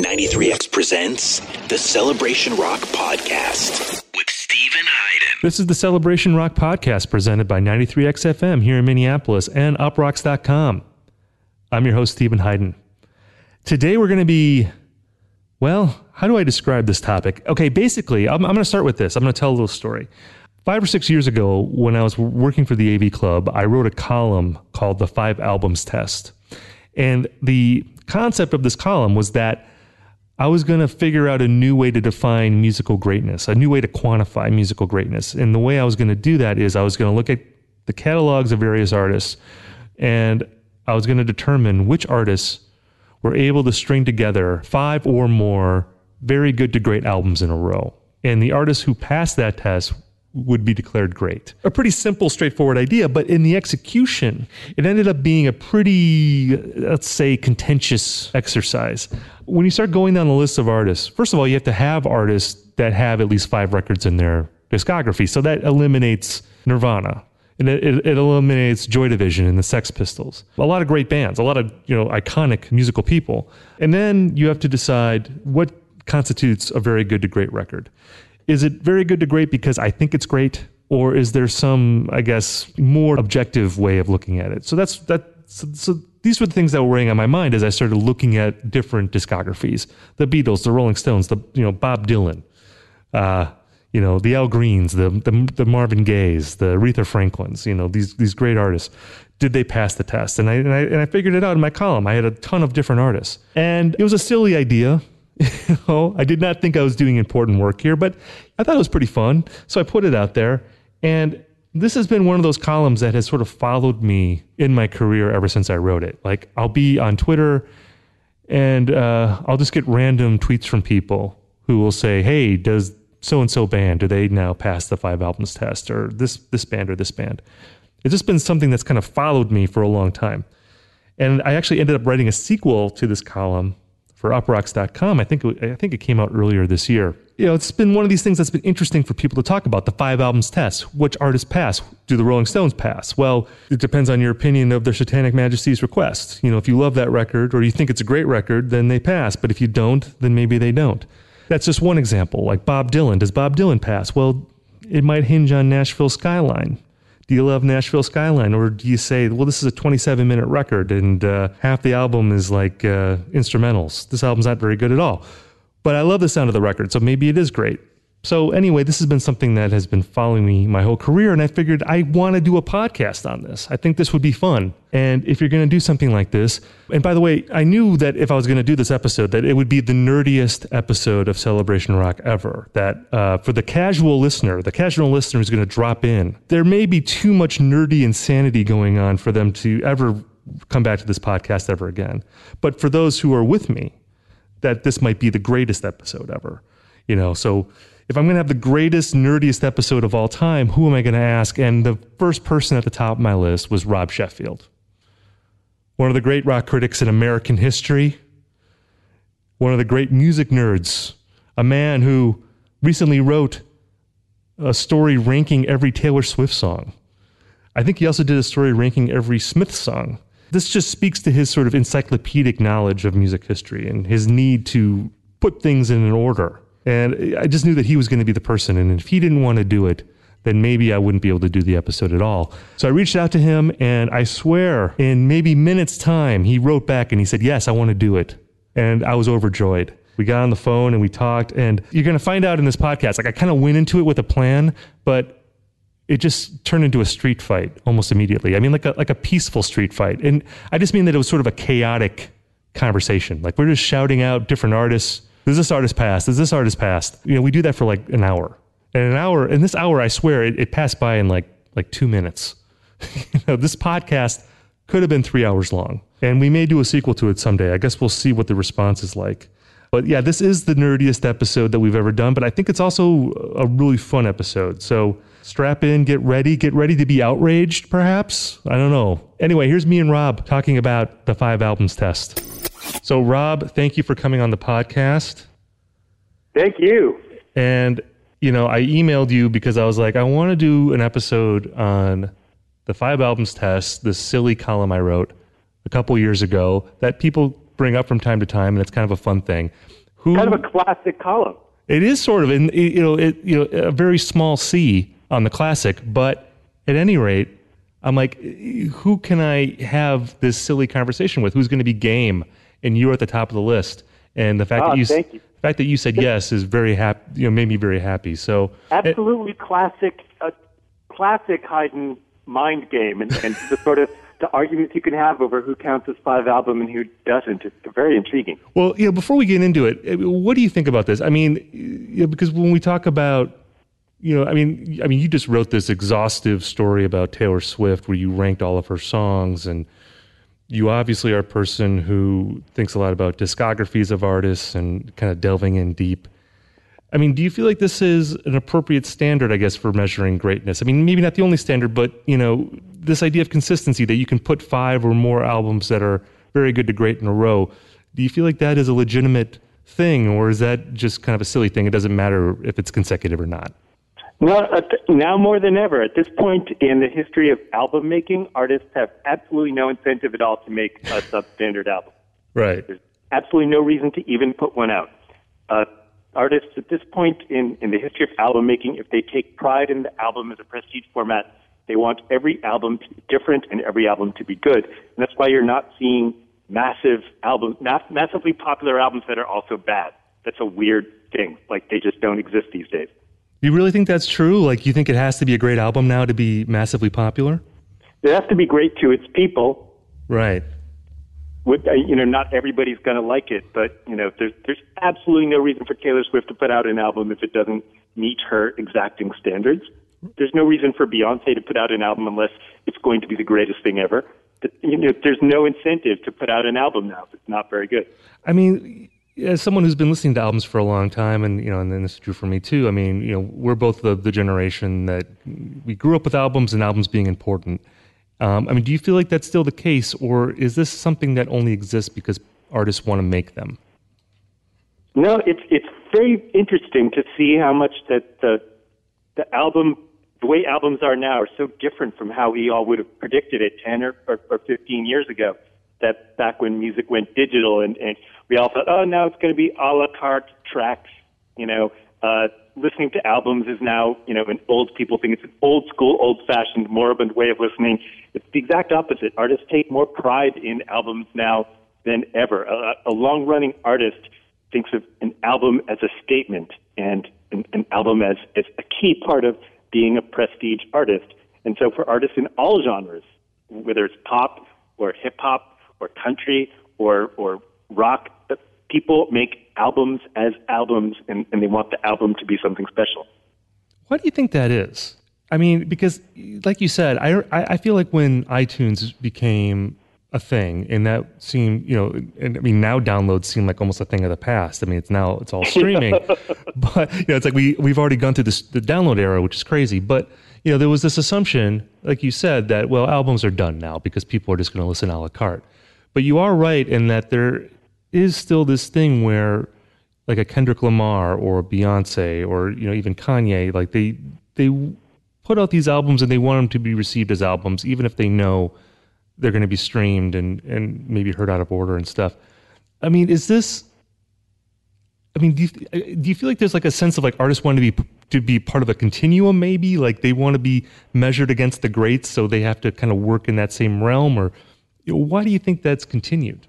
93X presents the Celebration Rock Podcast with Stephen Hyden. This is the Celebration Rock Podcast presented by 93XFM here in Minneapolis and UPROXX.com. I'm your host, Stephen Hyden. Today we're going to be, well, how do I describe this topic? Okay, basically, I'm going to start with this. I'm going to tell a little story. 5 or 6 years ago, when I was working for the AV Club, I wrote a column called The 5 Albums Test. And the concept of this column was that I was going to figure out a new way to define musical greatness, a new way to quantify musical greatness. And the way I was going to do that is I was going to look at the catalogs of various artists, and I was going to determine which artists were able to string together 5 or more very good to great albums in a row. And the artists who passed that test would be declared great. A pretty simple, straightforward idea, but in the execution, it ended up being a pretty, let's say, contentious exercise. When you start going down the list of artists, first of all, you have to have artists that have at least 5 records in their discography. So that eliminates Nirvana. And it eliminates Joy Division and the Sex Pistols. A lot of great bands, a lot of, iconic musical people. And then you have to decide what constitutes a very good to great record. Is it very good to great because I think it's great? Or is there some, more objective way of looking at it? So that's that. So these were the things that were weighing on my mind as I started looking at different discographies. The Beatles, the Rolling Stones, Bob Dylan, the Al Greens, the Marvin Gayes, the Aretha Franklins, these great artists. Did they pass the test? And I figured it out in my column. I had a ton of different artists. And it was a silly idea. I did not think I was doing important work here, but I thought it was pretty fun. So I put it out there. And this has been one of those columns that has sort of followed me in my career ever since I wrote it. Like, I'll be on Twitter and I'll just get random tweets from people who will say, hey, does so-and-so band, do they now pass the 5 albums test, or this band or this band? It's just been something that's kind of followed me for a long time. And I actually ended up writing a sequel to this column for UPROXX.com. I think it came out earlier this year. It's been one of these things that's been interesting for people to talk about, the 5 albums test. Which artists pass? Do the Rolling Stones pass? Well, it depends on your opinion of their Satanic Majesty's Request. If you love that record or you think it's a great record, then they pass. But if you don't, then maybe they don't. That's just one example. Like Bob Dylan. Does Bob Dylan pass? Well, it might hinge on Nashville Skyline. Do you love Nashville Skyline? Or do you say, well, this is a 27-minute record and half the album is like instrumentals. This album's not very good at all. But I love the sound of the record, so maybe it is great. So anyway, this has been something that has been following me my whole career, and I figured I want to do a podcast on this. I think this would be fun. And if you're going to do something like this, and by the way, I knew that if I was going to do this episode, that it would be the nerdiest episode of Celebration Rock ever. That for the casual listener who's going to drop in, there may be too much nerdy insanity going on for them to ever come back to this podcast ever again. But for those who are with me, that this might be the greatest episode ever. So if I'm going to have the greatest, nerdiest episode of all time, who am I going to ask? And the first person at the top of my list was Rob Sheffield, one of the great rock critics in American history, one of the great music nerds, a man who recently wrote a story ranking every Taylor Swift song. I think he also did a story ranking every Smith song. This just speaks to his sort of encyclopedic knowledge of music history and his need to put things in an order. And I just knew that he was going to be the person. And if he didn't want to do it, then maybe I wouldn't be able to do the episode at all. So I reached out to him, and I swear in maybe minutes time, he wrote back and he said, yes, I want to do it. And I was overjoyed. We got on the phone and we talked, and you're going to find out in this podcast, I kind of went into it with a plan, but it just turned into a street fight almost immediately. I mean, like a peaceful street fight. And I just mean that it was sort of a chaotic conversation. Like, we're just shouting out different artists. Does this artist pass? Does this artist pass? We do that for like an hour. And this hour, I swear, it passed by in like 2 minutes. This podcast could have been 3 hours long. And we may do a sequel to it someday. I guess we'll see what the response is like. But yeah, this is the nerdiest episode that we've ever done. But I think it's also a really fun episode. So strap in, get ready to be outraged, perhaps. I don't know. Anyway, here's me and Rob talking about the 5 albums test. So, Rob, thank you for coming on the podcast. Thank you. And, I emailed you because I was like, I want to do an episode on the 5 albums test, this silly column I wrote a couple years ago that people bring up from time to time, and it's kind of a fun thing. Kind of a classic column. It is sort of, in a very small C on the classic, but at any rate, I'm like, who can I have this silly conversation with? Who's going to be game? And you're at the top of the list. And the fact the fact that you said yes is very happy. Made me very happy. So absolutely classic Haydn mind game, and the sort of the arguments you can have over who counts as five album and who doesn't. It's very intriguing. Well, before we get into it, what do you think about this? I mean, because when we talk about, you just wrote this exhaustive story about Taylor Swift where you ranked all of her songs, and you obviously are a person who thinks a lot about discographies of artists and kind of delving in deep. I mean, do you feel like this is an appropriate standard, I guess, for measuring greatness? I mean, maybe not the only standard, but, this idea of consistency that you can put five or more albums that are very good to great in a row. Do you feel like that is a legitimate thing, or is that just kind of a silly thing? It doesn't matter if it's consecutive or not. Well, now more than ever, at this point in the history of album making, artists have absolutely no incentive at all to make a substandard album. Right. There's absolutely no reason to even put one out. Artists at this point in the history of album making, if they take pride in the album as a prestige format, they want every album to be different and every album to be good. And that's why you're not seeing massively popular albums that are also bad. That's a weird thing. Like, they just don't exist these days. You really think that's true? Like, you think it has to be a great album now to be massively popular? It has to be great to its people. Right. Not everybody's going to like it, but, there's absolutely no reason for Taylor Swift to put out an album if it doesn't meet her exacting standards. There's no reason for Beyoncé to put out an album unless it's going to be the greatest thing ever. But, there's no incentive to put out an album now if it's not very good. I mean, as someone who's been listening to albums for a long time, and and then this is true for me too. I mean, we're both the generation that we grew up with albums and albums being important. Do you feel like that's still the case, or is this something that only exists because artists want to make them? No, it's very interesting to see how much that the album, the way albums are now, are so different from how we all would have predicted it 10 or 15 years ago. That back when music went digital and we all thought, oh, now it's going to be a la carte tracks. Listening to albums is now, an old people thing. It's an old school, old-fashioned, moribund way of listening. It's the exact opposite. Artists take more pride in albums now than ever. A long-running artist thinks of an album as a statement and an album as a key part of being a prestige artist. And so for artists in all genres, whether it's pop or hip-hop, or country, or rock, but people make albums as albums, and they want the album to be something special. Why do you think that is? I mean, because, like you said, I feel like when iTunes became a thing, and that seemed, now downloads seem like almost a thing of the past. I mean, it's all streaming. But, it's like we've already gone through the download era, which is crazy. But, there was this assumption, like you said, that, well, albums are done now because people are just going to listen a la carte. But you are right in that there is still this thing where, like a Kendrick Lamar or Beyonce or even Kanye, like they put out these albums and they want them to be received as albums, even if they know they're going to be streamed and maybe heard out of order and stuff. I mean, is this? I mean, do you feel like there's like a sense of like artists want to be part of a continuum, maybe like they want to be measured against the greats, so they have to kind of work in that same realm or? Why do you think that's continued?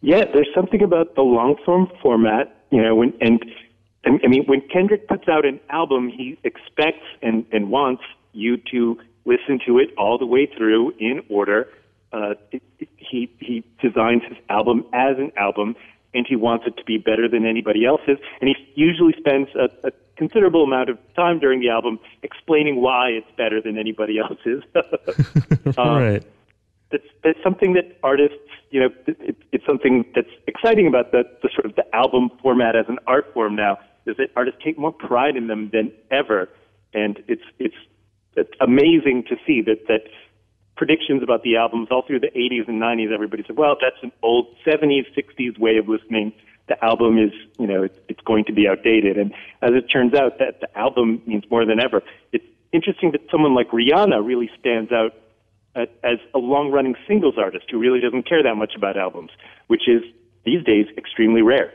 Yeah, there's something about the long-form format, when Kendrick puts out an album, he expects and wants you to listen to it all the way through in order. He designs his album as an album, and he wants it to be better than anybody else's, and he usually spends a considerable amount of time during the album explaining why it's better than anybody else's. Right. That's something that artists, it's something that's exciting about the sort of the album format as an art form now, is that artists take more pride in them than ever. And it's amazing to see that predictions about the albums all through the 80s and 90s, everybody said, well, that's an old 70s, 60s way of listening. The album is, it's going to be outdated. And as it turns out, that the album means more than ever. It's interesting that someone like Rihanna really stands out as a long-running singles artist who really doesn't care that much about albums, which is, these days, extremely rare.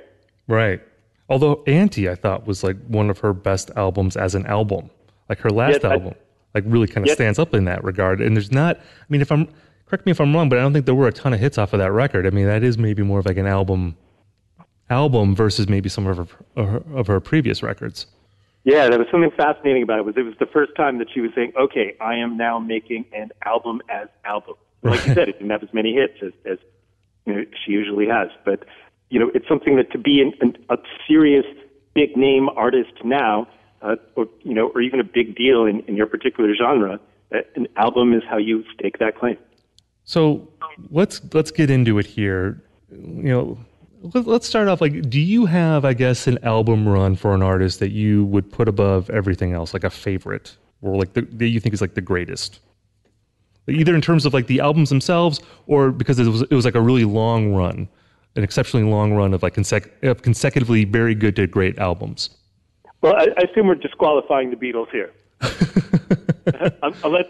Right. Although Auntie, I thought, was like one of her best albums as an album. Like her last album, like really kind of stands up in that regard. And there's not, I mean, if I'm, correct me if I'm wrong, but I don't think there were a ton of hits off of that record. I mean, that is maybe more of like an album versus maybe some of her previous records. Yeah, there was something fascinating about it. It was the first time that she was saying, okay, I am now making an album as album. Like you said, it didn't have as many hits as you know, she usually has. But, you know, it's something that to be a serious big name artist now, or even a big deal in your particular genre, an album is how you stake that claim. So let's get into it here. You know, let's start off, like, do you have, I guess, an album run for an artist that you would put above everything else, like a favorite, or like that you think is like the greatest? Either in terms of like the albums themselves, or because it was like a really long run, an exceptionally long run of like consecutively very good to great albums. Well, I assume we're disqualifying the Beatles here. unless,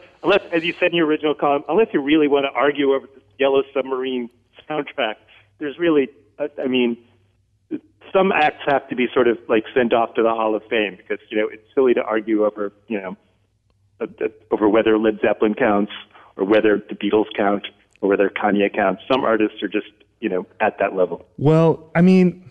as you said in your original column, unless you really want to argue over the Yellow Submarine soundtrack, there's really, I mean, some acts have to be sort of like sent off to the Hall of Fame because, you know, it's silly to argue over, you know, over whether Led Zeppelin counts or whether the Beatles count or whether Kanye counts. Some artists are just, you know, at that level. Well, I mean,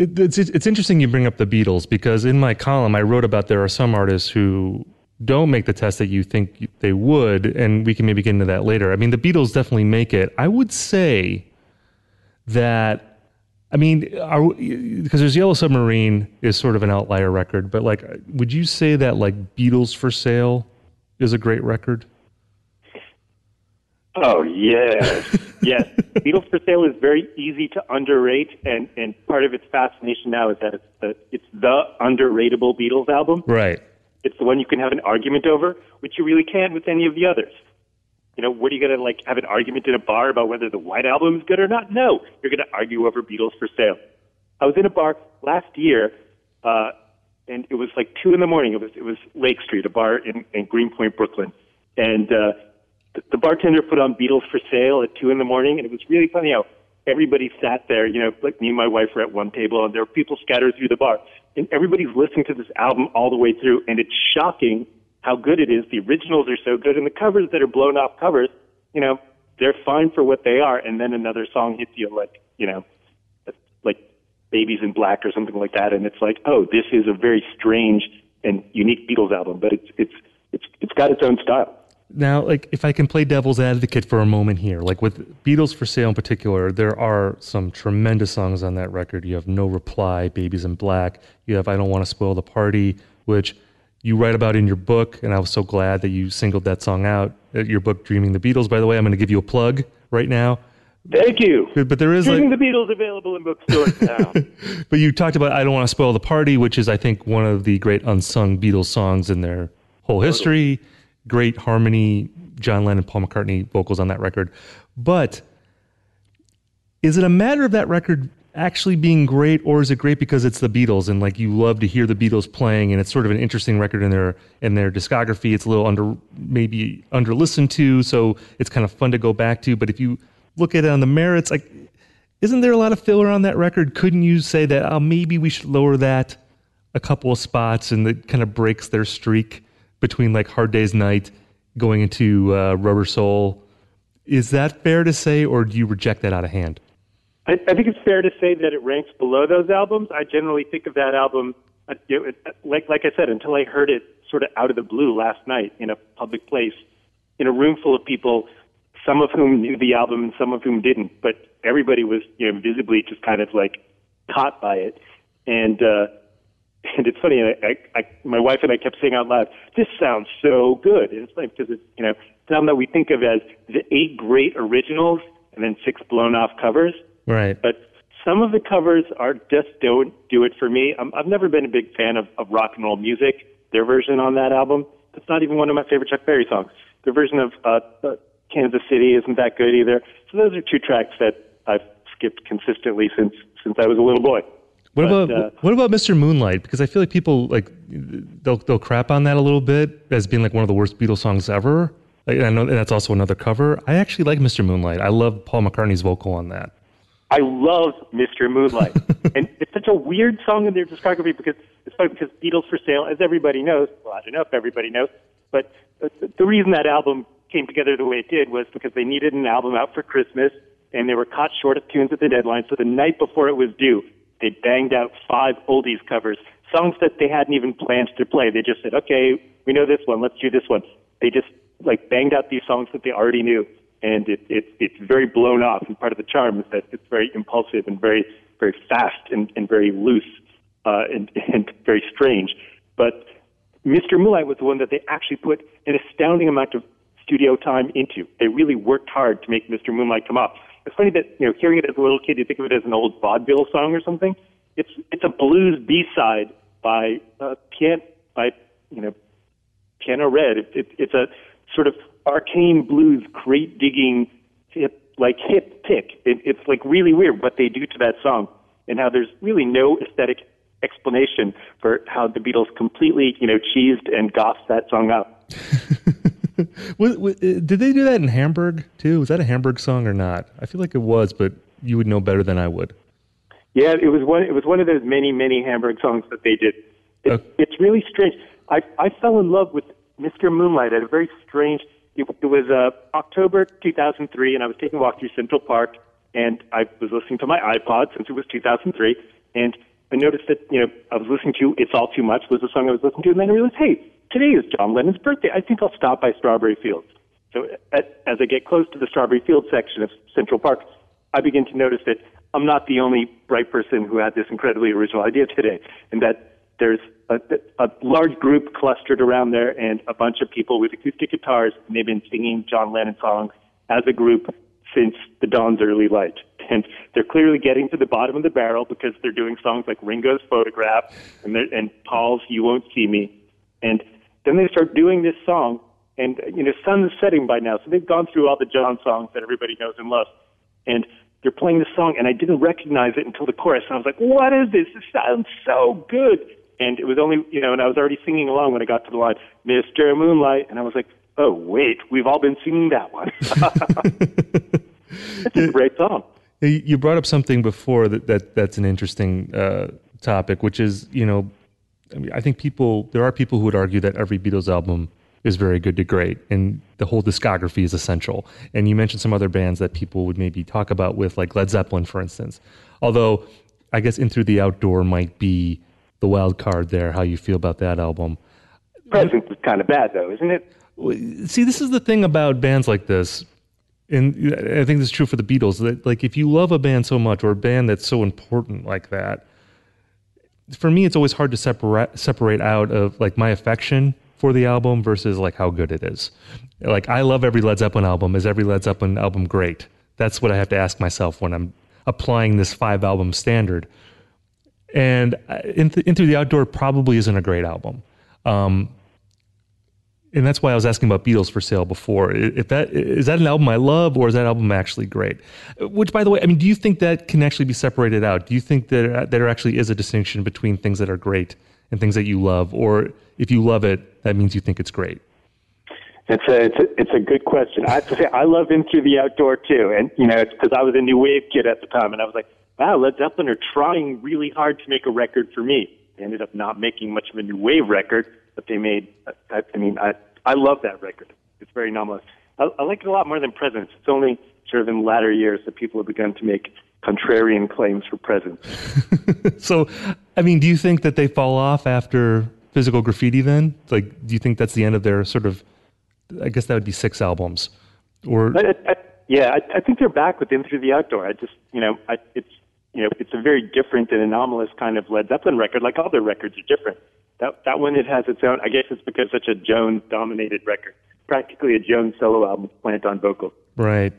it's interesting you bring up the Beatles because in my column I wrote about there are some artists who don't make the test that you think they would, and we can maybe get into that later. I mean, the Beatles definitely make it. I would say that, I mean, because there's Yellow Submarine is sort of an outlier record, but like, would you say that like Beatles for Sale is a great record? Oh, yes. Yes. Beatles for Sale is very easy to underrate, and part of its fascination now is that it's the underratable Beatles album. Right. It's the one you can have an argument over, which you really can't with any of the others. You know, what are you going to, like, have an argument in a bar about whether the White Album is good or not? No, you're going to argue over Beatles for Sale. I was in a bar last year, and it was like 2 in the morning. It was Lake Street, a bar in Greenpoint, Brooklyn. And the bartender put on Beatles for Sale at 2 in the morning, and it was really funny how everybody sat there, you know, like me and my wife were at one table, and there were people scattered through the bar. And everybody's listening to this album all the way through, and it's shocking how good it is. The originals are so good, and the covers that are blown-off covers, you know, they're fine for what they are, and then another song hits you like, you know, like Babies in Black or something like that, and it's like, oh, this is a very strange and unique Beatles album, but it's got its own style. Now, like, if I can play devil's advocate for a moment here, like with Beatles for Sale in particular, there are some tremendous songs on that record. You have No Reply, Babies in Black. You have I Don't Want to Spoil the Party, which you write about in your book, and I was so glad that you singled that song out. Your book, Dreaming the Beatles, by the way, I'm going to give you a plug right now. Thank you. But there is Dreaming the Beatles available in bookstores now. But you talked about I Don't Want to Spoil the Party, which is, I think, one of the great unsung Beatles songs in their whole history. Great harmony, John Lennon, Paul McCartney vocals on that record. But is it a matter of that record actually being great, or is it great because it's the Beatles and like you love to hear the Beatles playing, and it's sort of an interesting record in their discography? It's a little maybe under listened to, so it's kind of fun to go back to. But if you look at it on the merits, like, isn't there a lot of filler on that record? Couldn't you say that maybe we should lower that a couple of spots, and that kind of breaks their streak between like Hard Day's Night going into Rubber Soul? Is that fair to say, or do you reject that out of hand? I think it's fair to say that it ranks below those albums. I generally think of that album, like I said, until I heard it sort of out of the blue last night in a public place, in a room full of people, some of whom knew the album and some of whom didn't, but everybody was, you know, visibly just kind of like caught by it. And it's funny, I my wife and I kept saying out loud, this sounds so good. And it's like, because it's, you know, something that we think of as the 8 great originals and then 6 blown-off covers. Right. But some of the covers are just don't do it for me. I've never been a big fan of rock and roll music, their version on that album. That's not even one of my favorite Chuck Berry songs. Their version of Kansas City isn't that good either. So those are 2 tracks that I've skipped consistently since I was a little boy. What about Mr. Moonlight? Because I feel like people, like, they'll crap on that a little bit as being like one of the worst Beatles songs ever. I know that's also another cover. I actually like Mr. Moonlight. I love Paul McCartney's vocal on that. I love Mr. Moonlight. And it's such a weird song in their discography because it's funny because Beatles for Sale, as everybody knows, well, I don't know if everybody knows, but the reason that album came together the way it did was because they needed an album out for Christmas and they were caught short of tunes at the deadline. So the night before it was due, they banged out 5 oldies covers, songs that they hadn't even planned to play. They just said, okay, we know this one, let's do this one. They just like banged out these songs that they already knew. And it's very blown off. And part of the charm is that it's very impulsive and very, very fast and very loose and very strange. But Mr. Moonlight was the one that they actually put an astounding amount of studio time into. They really worked hard to make Mr. Moonlight come up. It's funny that, you know, hearing it as a little kid, you think of it as an old vaudeville song or something. It's a blues B-side by Piano Red. It's a sort of arcane blues, crate digging, hip pick. It's like really weird what they do to that song, and how there's really no aesthetic explanation for how the Beatles completely, cheesed and gossed that song up. Did they do that in Hamburg too? Was that a Hamburg song or not? I feel like it was, but you would know better than I would. Yeah, it was one. It was one of those many, many Hamburg songs that they did. It's really strange. I fell in love with Mr. Moonlight at a very strange. It was October 2003, and I was taking a walk through Central Park, and I was listening to my iPod since it was 2003, and I noticed that I was listening to "It's All Too Much" was the song I was listening to, and then I realized, hey, today is John Lennon's birthday. I think I'll stop by Strawberry Fields. So as I get close to the Strawberry Fields section of Central Park, I begin to notice that I'm not the only bright person who had this incredibly original idea today, and that there's a large group clustered around there and a bunch of people with acoustic guitars, and they've been singing John Lennon songs as a group since the dawn's early light. And they're clearly getting to the bottom of the barrel because they're doing songs like Ringo's Photograph and Paul's You Won't See Me. And then they start doing this song, and, sun's setting by now, so they've gone through all the John songs that everybody knows and loves. And they're playing this song, and I didn't recognize it until the chorus, and I was like, what is this? This sounds so good. And it was only, and I was already singing along when I got to the line, Mr. Moonlight, and I was like, oh, wait, we've all been singing that one. It's a great song. You brought up something before that's an interesting topic, which is, I think there are people who would argue that every Beatles album is very good to great, and the whole discography is essential. And you mentioned some other bands that people would maybe talk about with, like Led Zeppelin, for instance. Although, I guess In Through the Outdoor might be the wild card there, how you feel about that album. Presence is kind of bad, though, isn't it? See, this is the thing about bands like this, and I think this is true for the Beatles, that like if you love a band so much or a band that's so important like that, for me, it's always hard to separate out of like my affection for the album versus like how good it is. Like I love every Led Zeppelin album. Is every Led Zeppelin album great? That's what I have to ask myself when I'm applying this 5-album standard. And In Through the Outdoor probably isn't a great album. And that's why I was asking about Beatles for Sale before. Is that an album I love, or is that album actually great? Which, by the way, I mean, do you think that can actually be separated out? Do you think that there actually is a distinction between things that are great and things that you love? Or if you love it, that means you think it's great? It's a good question. I have to say, I love In Through the Outdoor, too. And, it's because I was a new wave kid at the time, and I was like, wow, Led Zeppelin are trying really hard to make a record for me. They ended up not making much of a new wave record, but they made, I love that record. It's very anomalous. I like it a lot more than Presence. It's only sort of in latter years that people have begun to make contrarian claims for Presence. So, I mean, do you think that they fall off after Physical Graffiti then? Like, do you think that's the end of their sort of, I guess that would be 6 albums? Or I think they're back with In Through the Outdoor. I just, it's a very different and anomalous kind of Led Zeppelin record. Like all their records are different. That one, it has its own. I guess it's because such a Jones-dominated record, practically a Jones solo album plant on vocals. Right.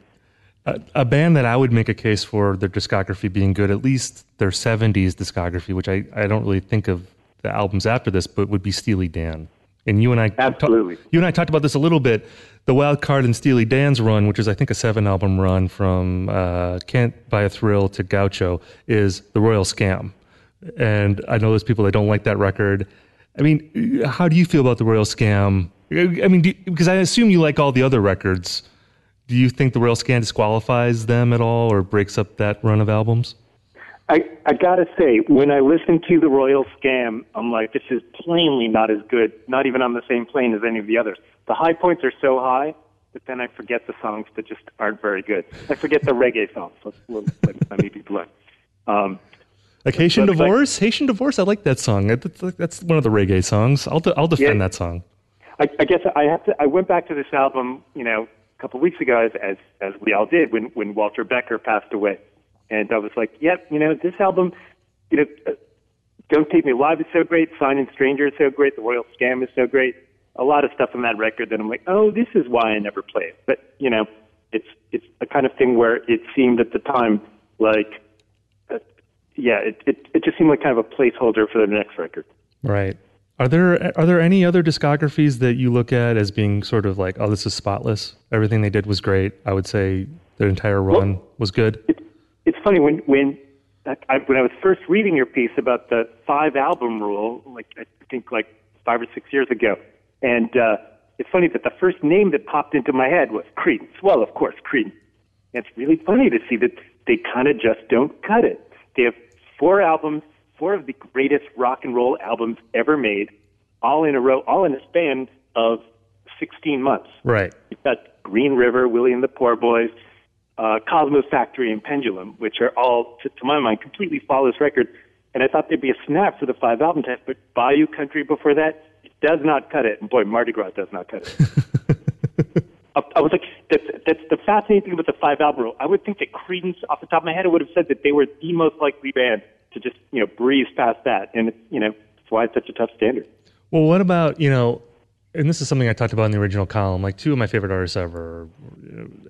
A band that I would make a case for their discography being good, at least their 70s discography, which I don't really think of the albums after this, but would be Steely Dan. And you and I absolutely. You and I talked about this a little bit. The wild card in Steely Dan's run, which is I think a 7-album run from Can't Buy a Thrill to Gaucho, is The Royal Scam. And I know there's people that don't like that record. I mean, how do you feel about The Royal Scam I mean, because I assume you like all the other records. Do you think the rail scan disqualifies them at all or breaks up that run of albums? I gotta say, when I listen to the Royal Scam, I'm like, this is plainly not as good, not even on the same plane as any of the others. The high points are so high that then I forget the songs that just aren't very good. I forget the reggae songs. Let me be blunt. Like Haitian Divorce? Like, Haitian Divorce, I like that song. That's one of the reggae songs. I'll defend that song. I guess I have to. I went back to this album, you know, a couple of weeks ago, as we all did, when Walter Becker passed away. And I was like, yep, you know, this album, you know, Don't Take Me Live is so great, Sign in Stranger is so great, The Royal Scam is so great. A lot of stuff on that record that I'm like, oh, this is why I never play it. But, you know, it's the kind of thing where it seemed at the time like, it just seemed like kind of a placeholder for the next record. Right. Are there any other discographies that you look at as being sort of like, oh, this is spotless? Everything they did was great. I would say their entire run was good. It's funny when I was first reading your piece about the 5-album rule, like I think like 5 or 6 years ago, and it's funny that the first name that popped into my head was Creedence. Well, of course, Creedence. And it's really funny to see that they kind of just don't cut it. They have 4 albums, 4 of the greatest rock and roll albums ever made, all in a row, all in a span of 16 months. Right. You've got Green River, Willie and the Poor Boys, Cosmos Factory and Pendulum, which are all, to my mind, completely flawless records. And I thought there'd be a snap for the 5-album test, but Bayou Country before that, it does not cut it. And boy, Mardi Gras does not cut it. I was like, that's the fascinating thing about the 5-album rule. I would think that Creedence, off the top of my head, I would have said that they were the most likely band to just, you know, breeze past that. And, you know, that's why it's such a tough standard. Well, what about, you know, and this is something I talked about in the original column, like 2 of my favorite artists ever,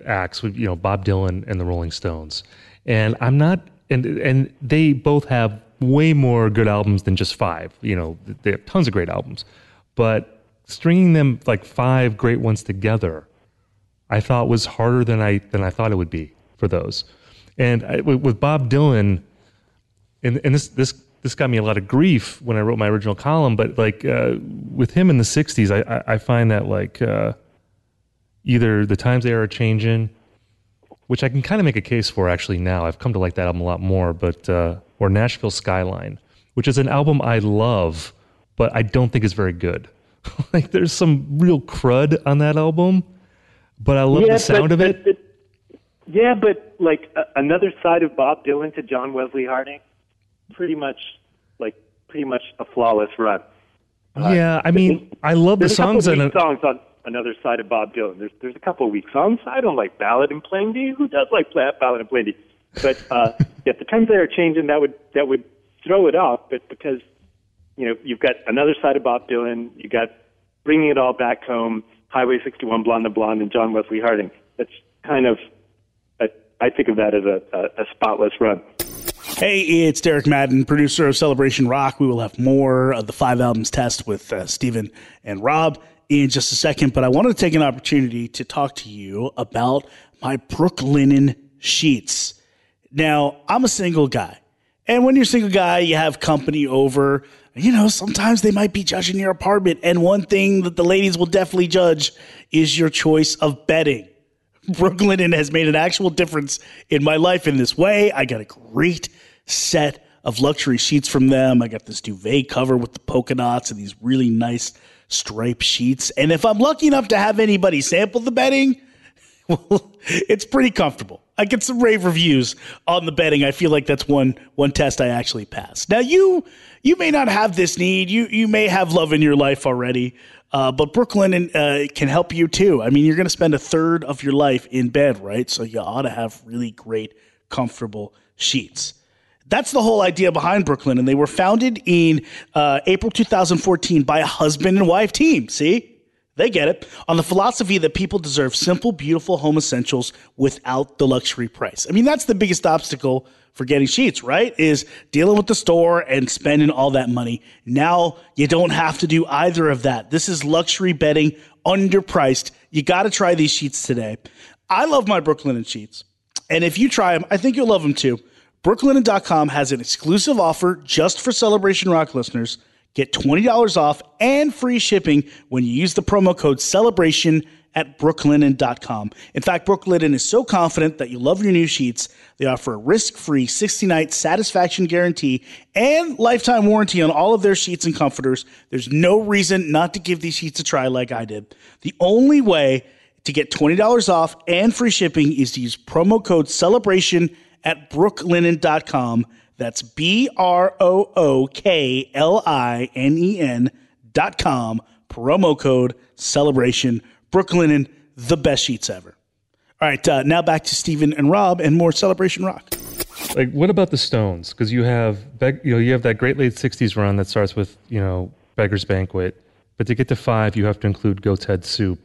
acts, you know, Bob Dylan and the Rolling Stones. And I'm not, and they both have way more good albums than just 5. You know, they have tons of great albums. But stringing them, like 5 great ones together, I thought was harder than I thought it would be for those. And with Bob Dylan, and this got me a lot of grief when I wrote my original column, but like with him in the 60s, I find that like either the times they are changing, which I can kind of make a case for actually now. I've come to like that album a lot more, but or Nashville Skyline, which is an album I love, but I don't think is very good. Like there's some real crud on that album, but I love the sound of it. Yeah, but like another side of Bob Dylan to John Wesley Harding. Pretty much a flawless run. Yeah, I mean, I love the songs. There's a couple weak songs on another side of Bob Dylan. There's a couple of weak songs. I don't like Ballad and Plain D. Who does like Ballad and Plain D? But yeah, the times they are changing, that would throw it off. But because you know you've got another side of Bob Dylan, you got Bringing It All Back Home, Highway 61, Blonde on Blonde, and John Wesley Harding. That's kind of I think of that as a spotless run. Hey, it's Derek Madden, producer of Celebration Rock. We will have more of the 5 albums test with Stephen and Rob in just a second. But I wanted to take an opportunity to talk to you about my Brooklinen sheets. Now, I'm a single guy. And when you're a single guy, you have company over. You know, sometimes they might be judging your apartment. And one thing that the ladies will definitely judge is your choice of bedding. Brooklinen has made an actual difference in my life in this way. I got a great set of luxury sheets from them. I got this duvet cover with the polka dots and these really nice striped sheets. And if I'm lucky enough to have anybody sample the bedding, well, it's pretty comfortable. I get some rave reviews on the bedding. I feel like that's one test I actually passed. Now, you may not have this need. You may have love in your life already, but Brooklinen can help you too. I mean, you're going to spend a third of your life in bed, right? So you ought to have really great, comfortable sheets. That's the whole idea behind Brooklinen. They were founded in April 2014 by a husband and wife team. See? They get it, on the philosophy that people deserve simple, beautiful home essentials without the luxury price. I mean, that's the biggest obstacle for getting sheets, right? Is dealing with the store and spending all that money. Now you don't have to do either of that. This is luxury bedding, underpriced. You got to try these sheets today. I love my Brooklinen sheets. And if you try them, I think you'll love them too. Brooklinen.com has an exclusive offer just for Celebration Rock listeners. Get $20 off and free shipping when you use the promo code CELEBRATION at brooklinen.com. In fact, Brooklinen is so confident that you love your new sheets, they offer a risk-free 60-night satisfaction guarantee and lifetime warranty on all of their sheets and comforters. There's no reason not to give these sheets a try like I did. The only way to get $20 off and free shipping is to use promo code CELEBRATION at brooklinen.com. That's BROOKLINEN.com. Promo code CELEBRATION. Brooklinen, the best sheets ever. All right, now back to Stephen and Rob and more Celebration Rock. Like, what about the Stones? Because you have you have that great late 60s run that starts with, you know, Beggar's Banquet. But to get to 5, you have to include Goat's Head Soup,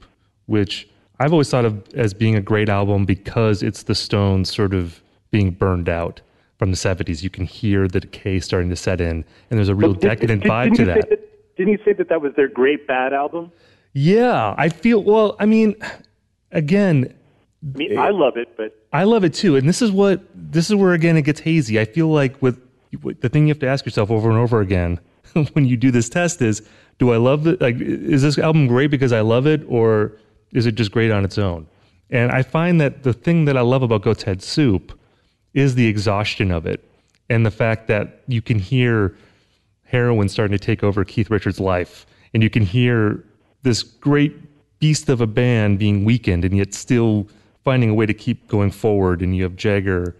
which I've always thought of as being a great album because it's the Stones sort of being burned out from the 70s. You can hear the decay starting to set in, and there's a real decadent vibe to that. Didn't you say that was their great bad album? Yeah, I love it, but I love it too. And this is where again it gets hazy. I feel like with the thing you have to ask yourself over and over again when you do this test is, do I love it? Like, is this album great because I love it, or is it just great on its own? And I find that the thing that I love about Goat's Head Soup is the exhaustion of it, and the fact that you can hear heroin starting to take over Keith Richards' life, and you can hear this great beast of a band being weakened and yet still finding a way to keep going forward. And you have Jagger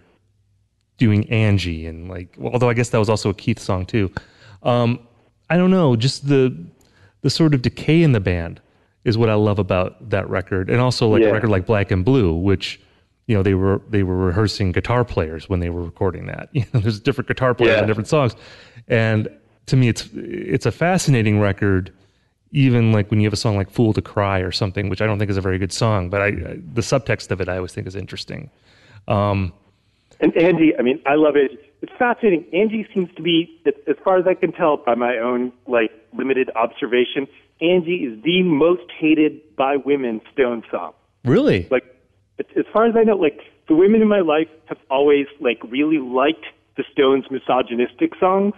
doing Angie and although I guess that was also a Keith song too. I don't know, just the sort of decay in the band is what I love about that record. And also a record like Black and Blue, which, you know, they were rehearsing guitar players when they were recording that. You know, there's different guitar players and different songs. And to me, it's a fascinating record. Even like when you have a song like Fool to Cry or something, which I don't think is a very good song, but the subtext of it I always think is interesting. And Angie, I mean, I love it. It's fascinating. Angie seems to be, as far as I can tell by my own limited observation, Angie is the most hated by women Stone song. Really? As far as I know, the women in my life have always really liked the Stones' misogynistic songs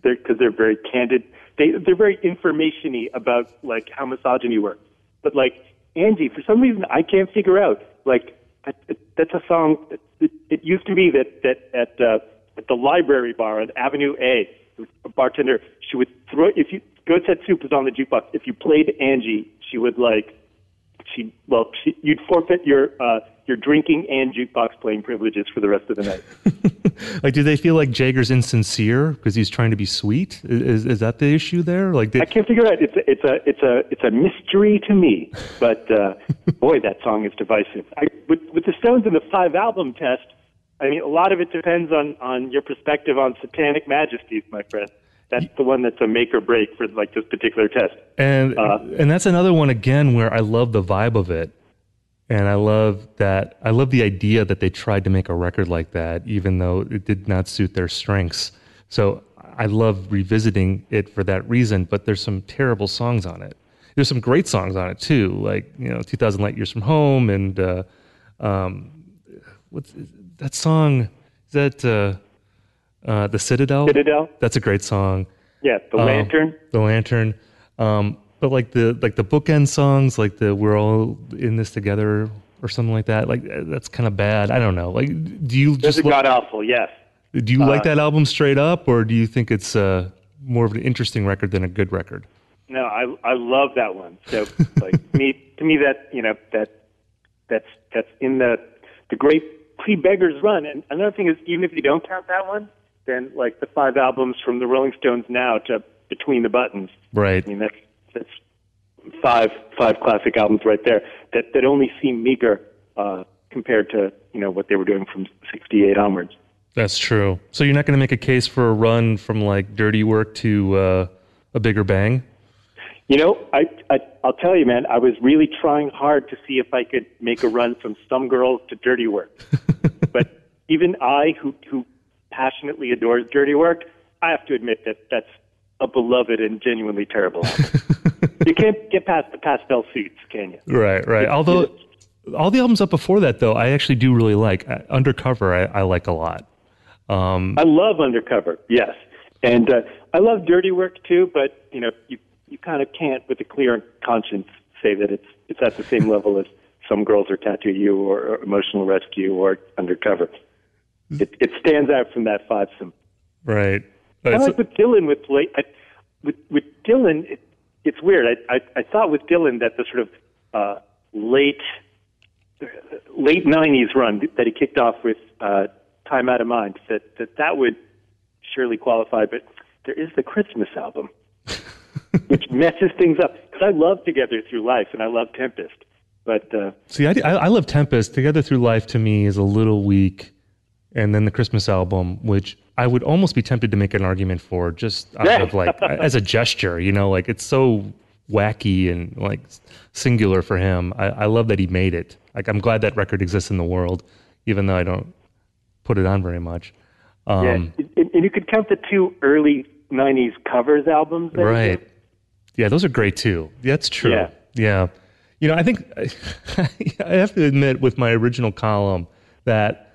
because they're very candid. They're very information-y about, how misogyny works. But, Angie, for some reason, I can't figure out, that's a song. It used to be that at the library bar on Avenue A, a bartender, she would throw, Goat's Head Soup was on the jukebox. If you played Angie, she would, you'd forfeit your drinking and jukebox playing privileges for the rest of the night. Do they feel like Jagger's insincere because he's trying to be sweet? Is that the issue there? I can't figure out. It's a mystery to me. But boy, that song is divisive. With the Stones and the 5 album test, I mean, a lot of it depends on your perspective on Satanic Majesty's, my friend. That's the one that's a make or break for this particular test. And that's another one again where I love the vibe of it. And I love the idea that they tried to make a record like that, even though it did not suit their strengths. So I love revisiting it for that reason, but there's some terrible songs on it. There's some great songs on it too, 2000 Light Years from Home and what's that song? Is that The Citadel? Citadel. That's a great song. Yeah, The Lantern. The Lantern. But the bookend songs, the We're All in This Together or something like that, that's kind of bad. I don't know. Do you just god awful? Yes. Do you like that album straight up, or do you think it's more of an interesting record than a good record? No, I love that one. So to me that that's in the great pre-Beggars run. And another thing is, even if you don't count that one, then the 5 albums from the Rolling Stones now to Between the Buttons. Right. I mean, that's five classic albums right there that only seem meager compared to, what they were doing from 68 onwards. That's true. So you're not going to make a case for a run from Dirty Work to A Bigger Bang? I'll tell you, man, I was really trying hard to see if I could make a run from Some Girls to Dirty Work. But even I, who passionately adores Dirty Work, I have to admit that that's a beloved and genuinely terrible album. You can't get past the pastel suits, can you? Right. Although all the albums up before that, though, I actually do really like. Undercover, I like a lot. I love Undercover, yes. And I love dirty work too, but you know, you kind of can't, with a clear conscience, say that it's at the same level as Some Girls Are Tattoo You or Emotional Rescue or Undercover. It stands out from that fivesome. Right. I like with Dylan, with Dylan, it's weird. I thought with Dylan that the sort of late 90s run that he kicked off with Time Out of Mind, that would surely qualify, but there is the Christmas album, which messes things up. Because I love Together Through Life, and I love Tempest. But see, I love Tempest. Together Through Life, to me, is a little weak. And then the Christmas album, which I would almost be tempted to make an argument for, just out of like as a gesture, you know, like it's so wacky and like singular for him. I love that he made it. Like, I'm glad that record exists in the world, even though I don't put it on very much. Yeah, and you could count the two early 90s covers albums. Right. Yeah, those are great too. That's true. Yeah. You know, I think I have to admit with my original column that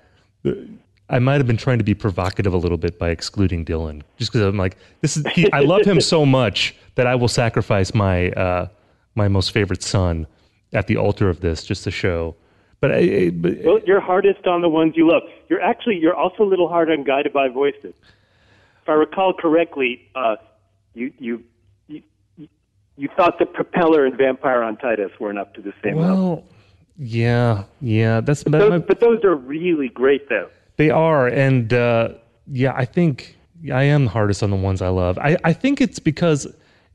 I might have been trying to be provocative a little bit by excluding Dylan, just because I'm like, I love him so much that I will sacrifice my my most favorite son at the altar of this just to show. But you're hardest on the ones you love. You're also a little hard on Guided by Voices. If I recall correctly, you thought that Propeller and Vampire on Titus weren't up to the same level. Well, yeah. But those are really great, though. They are, and I think I am hardest on the ones I love. I think it's because,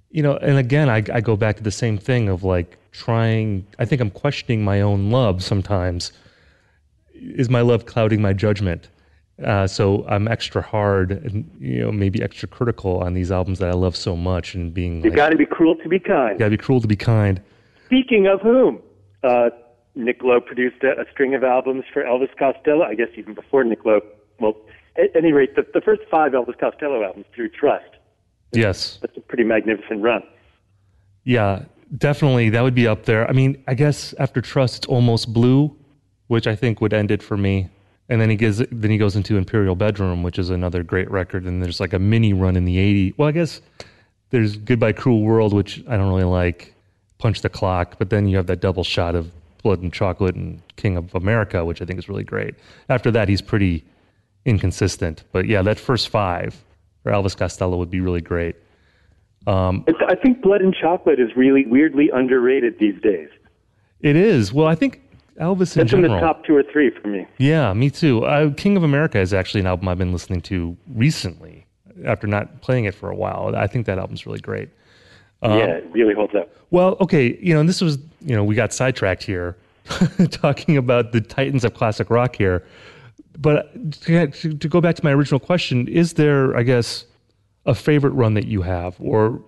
you know, and again, I go back to the same thing of like trying, I think I'm questioning my own love sometimes. Is my love clouding my judgment? So I'm extra hard and, you know, maybe extra critical on these albums that I love so much and being like... You gotta be cruel to be kind. You gotta be cruel to be kind. Speaking of whom, Nick Lowe produced a string of albums for Elvis Costello, I guess even before Nick Lowe. Well, at any rate, the first 5 Elvis Costello albums through Trust. Yes. That's a pretty magnificent run. Yeah, definitely. That would be up there. I mean, I guess after Trust, it's Almost Blue, which I think would end it for me. And then he goes into Imperial Bedroom, which is another great record. And there's like a mini run in the 80s. Well, I guess there's Goodbye Cruel World, which I don't really like, Punch the Clock. But then you have that double shot of Blood and Chocolate and King of America, which I think is really great. After that, he's pretty inconsistent. But yeah, that first 5 for Elvis Costello would be really great. I think Blood and Chocolate is really weirdly underrated these days. It is. Well, I think... Elvis in general. That's in the top 2 or 3 for me. Yeah, me too. King of America is actually an album I've been listening to recently after not playing it for a while. I think that album's really great. Yeah, it really holds up. Well, okay, you know, and this was, you know, we got sidetracked here talking about the titans of classic rock here. But to go back to my original question, is there, I guess, a favorite run that you have or,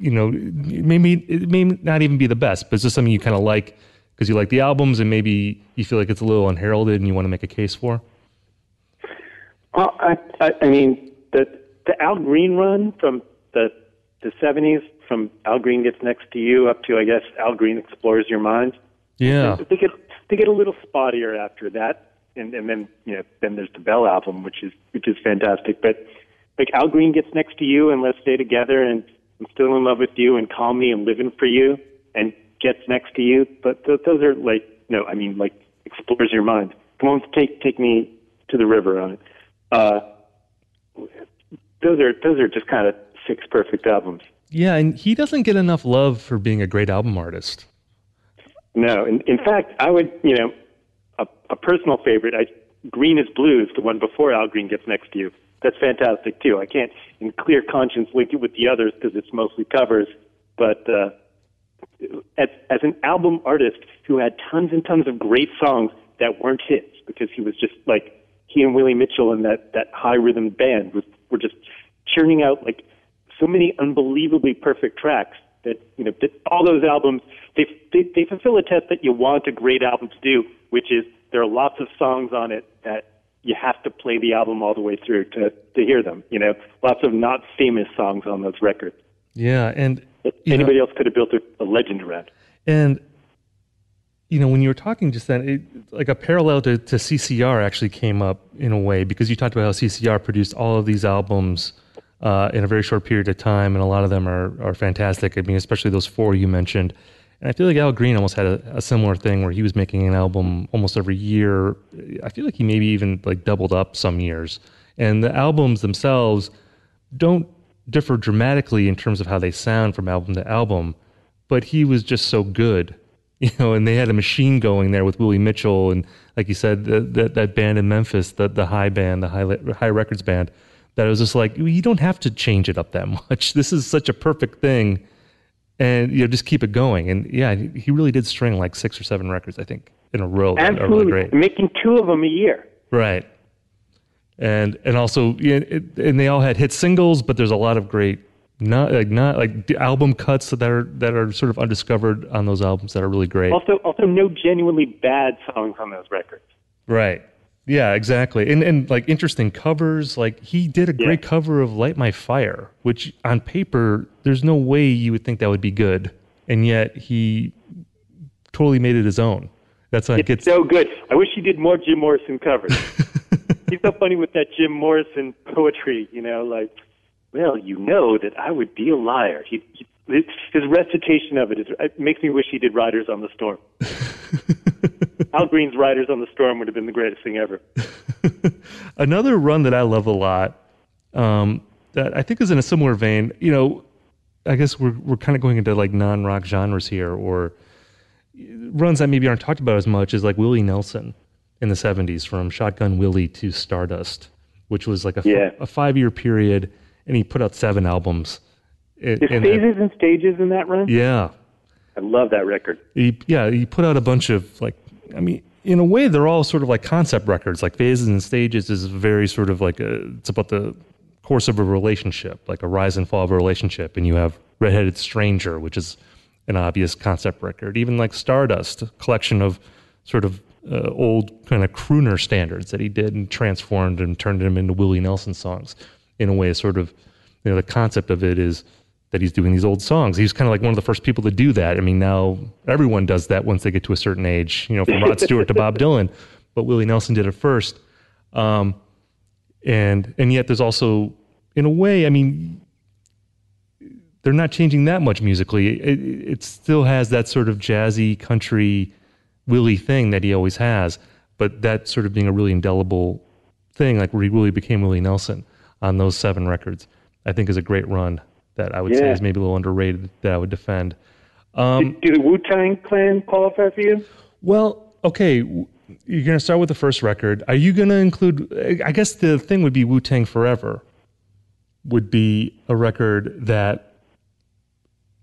you know, it may not even be the best, but it's just something you kind of like because you like the albums and maybe you feel like it's a little unheralded and you want to make a case for? Well, I mean, the Al Green run from the 70s, from Al Green Gets Next to You up to, I guess, Al Green Explores Your Mind. Yeah. They get a little spottier after that. And then, you know, then there's the Bell album, which is fantastic. But like Al Green Gets Next to You and Let's Stay Together and I'm Still in Love with You and Call Me and Living for You and Gets Next to You, but those are like, no, I mean, like, Explores Your Mind. Come on, take me to the river on it. Those are just kind of 6 perfect albums. Yeah, and he doesn't get enough love for being a great album artist. No, in fact, I would, you know, a personal favorite, Green is Blues, the one before Al Green Gets Next to You. That's fantastic, too. I can't, in clear conscience, link it with the others because it's mostly covers, but... As an album artist who had tons and tons of great songs that weren't hits because he was just like, he and Willie Mitchell and that high rhythm band were just churning out like so many unbelievably perfect tracks that, you know, that all those albums, they fulfill a test that you want a great album to do, which is there are lots of songs on it that you have to play the album all the way through to hear them, you know, lots of not famous songs on those records. Yeah, and... Anybody else could have built a legend around. And, you know, when you were talking just then, like a parallel to CCR actually came up in a way because you talked about how CCR produced all of these albums in a very short period of time, and a lot of them are fantastic. I mean, especially those four you mentioned. And I feel like Al Green almost had a similar thing where he was making an album almost every year. I feel like he maybe even like doubled up some years. And the albums themselves don't differ dramatically in terms of how they sound from album to album, but he was just so good, you know, and they had a machine going there with Willie Mitchell. And like you said, that band in Memphis, the High Records band, that it was just like, you don't have to change it up that much. This is such a perfect thing. And, you know, just keep it going. And, yeah, he really did string like 6 or 7 records, I think, in a row. Absolutely. Really great. Making 2 of them a year. Right. And also, yeah, and they all had hit singles, but there's a lot of great, not like album cuts that are sort of undiscovered on those albums that are really great. Also no genuinely bad songs on those records. Right. Yeah, exactly. And like interesting covers, like he did a great cover of Light My Fire, which on paper, there's no way you would think that would be good. And yet he totally made it his own. That's how it's so good. I wish he did more Jim Morrison covers. He's so funny with that Jim Morrison poetry, you know, like, well, you know that I would be a liar. His recitation of it makes me wish he did Riders on the Storm. Al Green's Riders on the Storm would have been the greatest thing ever. Another run that I love a lot, that I think is in a similar vein, you know, I guess we're kind of going into like non-rock genres here, or runs that maybe aren't talked about as much, is like Willie Nelson in the 70s, from Shotgun Willie to Stardust, which was like a 5-year period, and he put out 7 albums. And Stages in that run? Yeah. I love that record. He put out a bunch of like, I mean, in a way, they're all sort of like concept records. Like Phases and Stages is very sort of like it's about the course of a relationship, like a rise and fall of a relationship. And you have Redheaded Stranger, which is an obvious concept record. Even like Stardust, a collection of sort of old kind of crooner standards that he did and transformed and turned them into Willie Nelson songs. In a way, sort of, you know, the concept of it is that he's doing these old songs. He's kind of like one of the first people to do that. I mean, now everyone does that once they get to a certain age, you know, from Rod Stewart to Bob Dylan, but Willie Nelson did it first. And yet there's also, in a way, I mean, they're not changing that much musically. It still has that sort of jazzy country Willie thing that he always has, but that sort of being a really indelible thing, like where he really became Willie Nelson on those 7 records, I think is a great run that I would say is maybe a little underrated, that I would defend. Do the Wu-Tang Clan qualify for you? Well, okay, you're going to start with the first record. Are you going to include, I guess the thing would be Wu-Tang Forever would be a record that,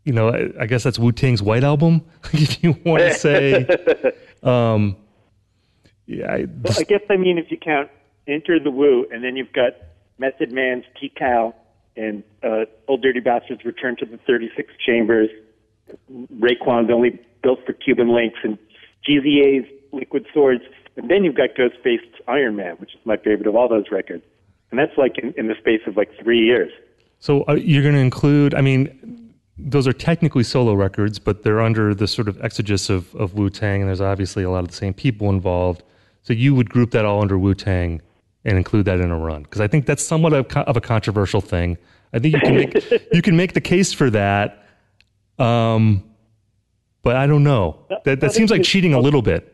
you know, I guess that's Wu-Tang's White Album, if you want to say. I guess, I mean, if you count Enter the Wu, and then you've got Method Man's T-Cow, and Old Dirty Bastard's Return to the 36 Chambers, Raekwon's Only Built for Cuban Links, and GZA's Liquid Swords. And then you've got Ghostface's Iron Man, which is my favorite of all those records. And that's like in the space of like 3 years. So you're going to include, I mean, those are technically solo records, but they're under the sort of exegesis of Wu-Tang, and there's obviously a lot of the same people involved. So you would group that all under Wu-Tang and include that in a run, because I think that's somewhat of a controversial thing. I think you can make the case for that, but I don't know. That seems like cheating a little bit.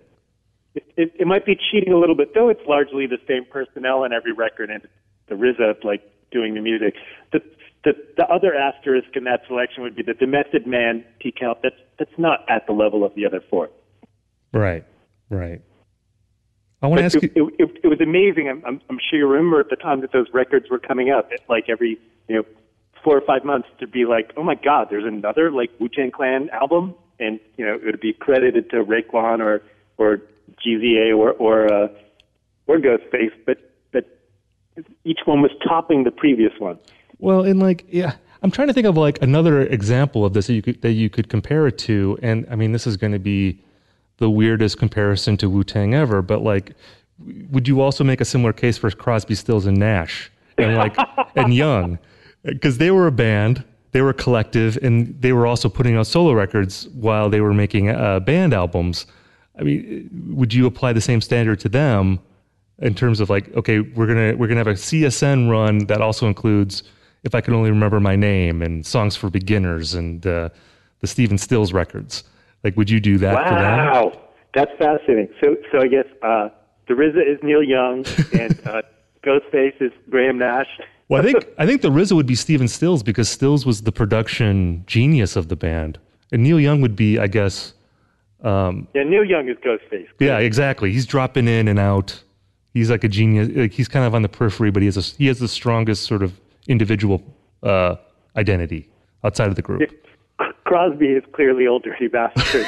It might be cheating a little bit, though. It's largely the same personnel on every record, and the RZA like doing the music. The other asterisk in that selection would be that the Method Man T-Count, that's not at the level of the other 4. Right. I want to ask you. It was amazing. I'm sure you remember at the time that those records were coming out. Like every 4 or 5 months, to be like, oh my God, there's another like Wu-Tang Clan album, and you know it would be credited to Raekwon or GZA or Ghostface, but each one was topping the previous one. Well, and like I'm trying to think of like another example of this that you could compare it to, and I mean this is going to be the weirdest comparison to Wu-Tang ever, but like, would you also make a similar case for Crosby, Stills, and Nash and like, and Young? Because they were a band, they were a collective, and they were also putting out solo records while they were making band albums. I mean, would you apply the same standard to them in terms of like, okay, we're gonna have a CSN run that also includes If I Could Only Remember My Name and Songs for Beginners and the Stephen Stills records. Like, would you do that for them? Wow, that's fascinating. So I guess the RZA is Neil Young and Ghostface is Graham Nash. Well, I think the RZA would be Stephen Stills because Stills was the production genius of the band. And Neil Young would be, I guess... yeah, Neil Young is Ghostface. Yeah, exactly. He's dropping in and out. He's like a genius. Like, he's kind of on the periphery, but he has the strongest sort of individual identity outside of the group. Crosby is clearly Old Dirty Bastard.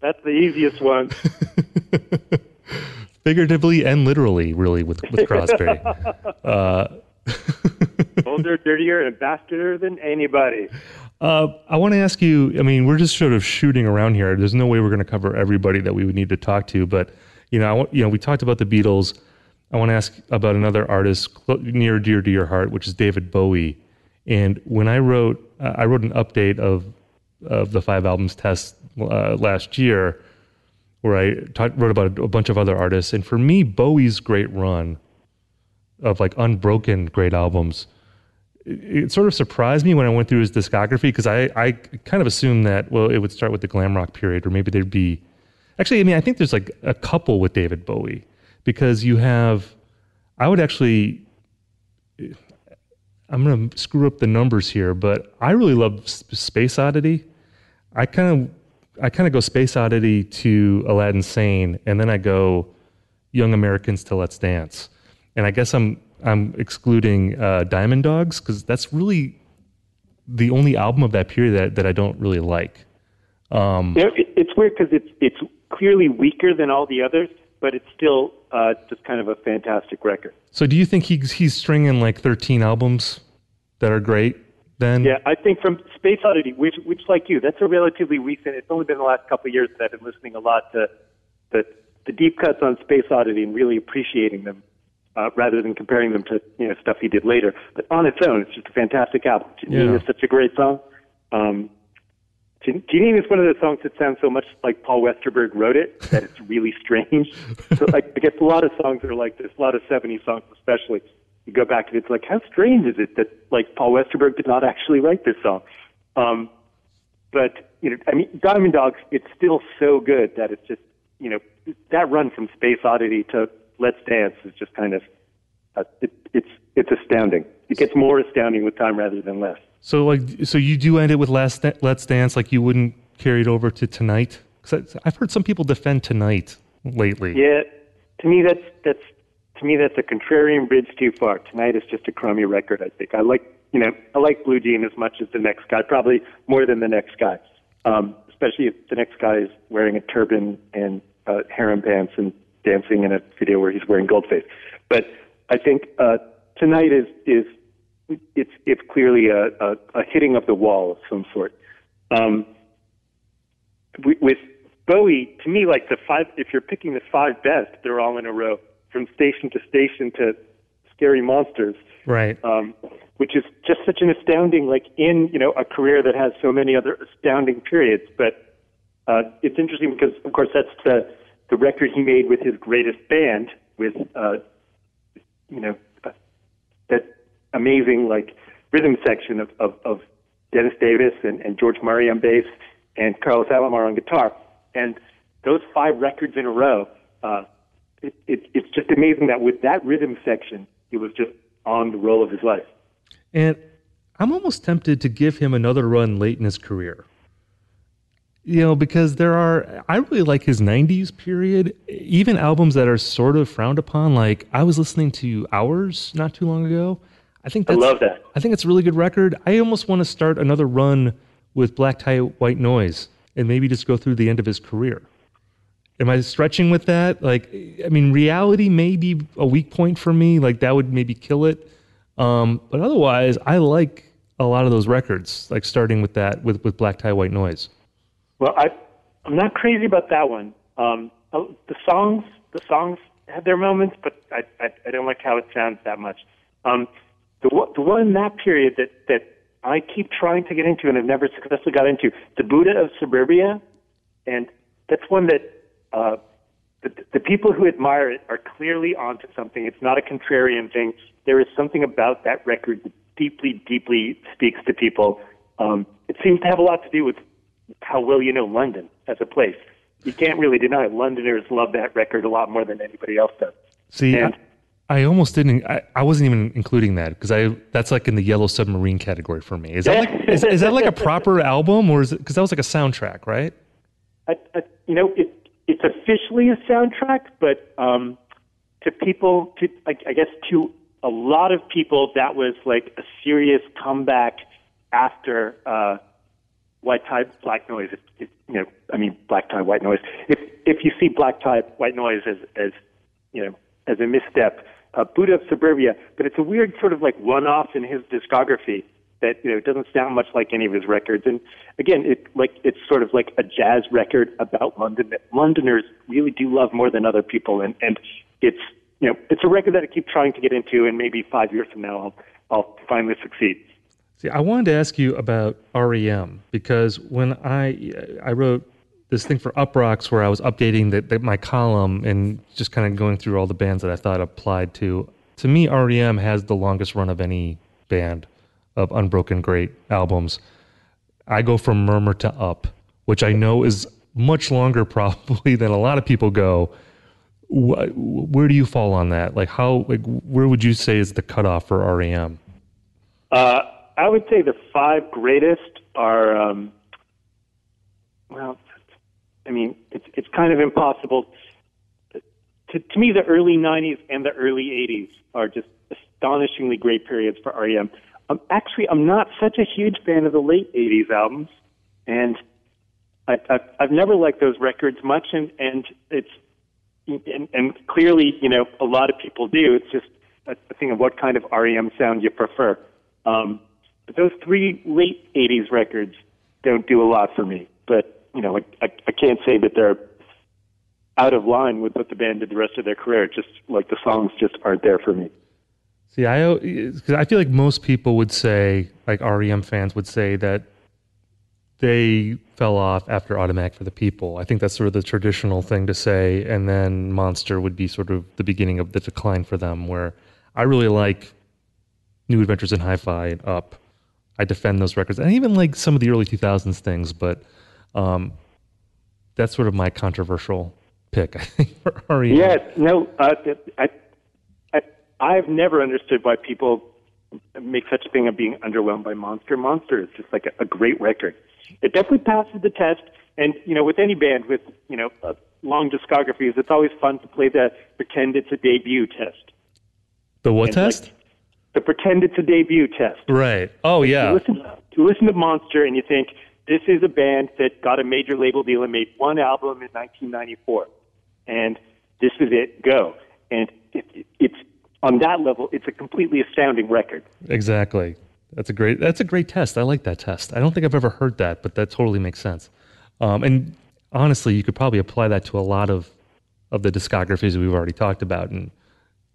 That's the easiest one. Figuratively and literally, really, with Crosby. Older, dirtier, and bastarder than anybody. I want to ask you, I mean, we're just sort of shooting around here. There's no way we're going to cover everybody that we would need to talk to. But, we talked about the Beatles. I want to ask about another artist near dear to your heart, which is David Bowie. And when I wrote an update of the 5 albums test last year, where I wrote about a bunch of other artists. And for me, Bowie's great run of like unbroken great albums, it sort of surprised me when I went through his discography, because I kind of assumed that, well, it would start with the glam rock period, or maybe there'd be... Actually, I mean, I think there's like a couple with David Bowie, because you have... I would actually... I'm going to screw up the numbers here, but I really love Space Oddity. I kind of go Space Oddity to Aladdin Sane, and then I go Young Americans to Let's Dance. And I guess I'm excluding Diamond Dogs, because that's really the only album of that period that I don't really like. It's weird because it's clearly weaker than all the others, but it's still just kind of a fantastic record. So do you think he's stringing like 13 albums that are great? Then yeah, I think from Space Oddity, which like you, that's a relatively recent. It's only been the last couple of years that I've been listening a lot to the deep cuts on Space Oddity and really appreciating them rather than comparing them to stuff he did later. But on its own, it's just a fantastic album. Janine is such a great song. Janine is one of those songs that sounds so much like Paul Westerberg wrote it that it's really strange. So like, I guess a lot of songs are like this. A lot of '70s songs, especially. You go back and it's like, how strange is it that like Paul Westerberg did not actually write this song? But I mean, Diamond Dogs, it's still so good that it's just that run from Space Oddity to Let's Dance is just kind of it's astounding. It gets more astounding with time rather than less. So you do end it with Let's Dance, like you wouldn't carry it over to Tonight, because I've heard some people defend Tonight lately. Yeah, to me that's. To me, that's a contrarian bridge too far. Tonight is just a crummy record, I think. I like Blue Jean as much as the next guy, probably more than the next guy, especially if the next guy is wearing a turban and harem pants and dancing in a video where he's wearing Goldface. But I think Tonight is clearly a hitting of the wall of some sort. With Bowie, to me, like the 5, if you're picking the 5 best, they're all in a row. From Station to Station to Scary Monsters, right? Which is just such an astounding, like in a career that has so many other astounding periods. But it's interesting because, of course, that's the record he made with his greatest band, with that amazing like rhythm section of Dennis Davis and George Murray on bass and Carlos Alomar on guitar, and those 5 records in a row. It's just amazing that with that rhythm section, he was just on the roll of his life. And I'm almost tempted to give him another run late in his career. Because I really like his 90s period, even albums that are sort of frowned upon. Like, I was listening to Hours not too long ago. I love that. I think it's a really good record. I almost want to start another run with Black Tie, White Noise and maybe just go through the end of his career. Am I stretching with that? Like, I mean, Reality may be a weak point for me. Like, that would maybe kill it. But otherwise, I like a lot of those records, like starting with that, with Black Tie, White Noise. Well, I'm not crazy about that one. The songs have their moments, but I don't like how it sounds that much. The one in that period that I keep trying to get into and have never successfully got into, The Buddha of Suburbia, and that's one that The people who admire it are clearly onto something. It's not a contrarian thing. There is something about that record that deeply, deeply speaks to people. It seems to have a lot to do with how well you know London as a place. You can't really deny it. Londoners love that record a lot more than anybody else does. See, and I almost didn't. I wasn't even including that because that's like in the Yellow Submarine category for me. Is that like, is that like a proper album, or is it because that was like a soundtrack, right? It's officially a soundtrack, but to people, to a lot of people, that was like a serious comeback after White Tie, Black Noise. Black Tie, White Noise. If you see Black Tie, White Noise as a misstep, Buddha of Suburbia, but it's a weird sort of like one-off in his discography that it doesn't sound much like any of his records. And again, it's sort of like a jazz record about London that Londoners really do love more than other people. And it's it's a record that I keep trying to get into, and maybe 5 years from now I'll finally succeed. See, I wanted to ask you about R.E.M. because when I wrote this thing for UPROXX where I was updating my column and just kind of going through all the bands that I thought applied to me, R.E.M. has the longest run of any band of unbroken great albums. I go from Murmur to Up, which I know is much longer probably than a lot of people go. Where do you fall on that? Like where would you say is the cutoff for R.E.M.? I would say the five greatest are, it's kind of impossible. To me, the early 90s and the early 80s are just astonishingly great periods for R.E.M. I'm not such a huge fan of the late 80s albums, and I've never liked those records much, and clearly, a lot of people do. It's just a thing of what kind of R.E.M. sound you prefer. But those three late 80s records don't do a lot for me. But, I can't say that they're out of line with what the band did the rest of their career. It's just like the songs just aren't there for me. See, I feel like most people would say, like R.E.M. fans would say that they fell off after Automatic for the People. I think that's sort of the traditional thing to say. And then Monster would be sort of the beginning of the decline for them, where I really like New Adventures in Hi-Fi and Up. I defend those records. And even like some of the early 2000s things, but that's sort of my controversial pick, I think, for R.E.M. Yes, no, I've never understood why people make such a thing of being underwhelmed by Monster. Monster is just like a great record. It definitely passes the test. And, with any band with, long discographies, it's always fun to play the pretend it's a debut test. The what and test? The pretend it's a debut test. Right. Oh, yeah. You listen to Monster and you think, this is a band that got a major label deal and made one album in 1994. And this is it. Go. And it's... on that level, it's a completely astounding record. Exactly. That's a great test. I like that test. I don't think I've ever heard that, but that totally makes sense. And honestly, you could probably apply that to a lot of the discographies that we've already talked about and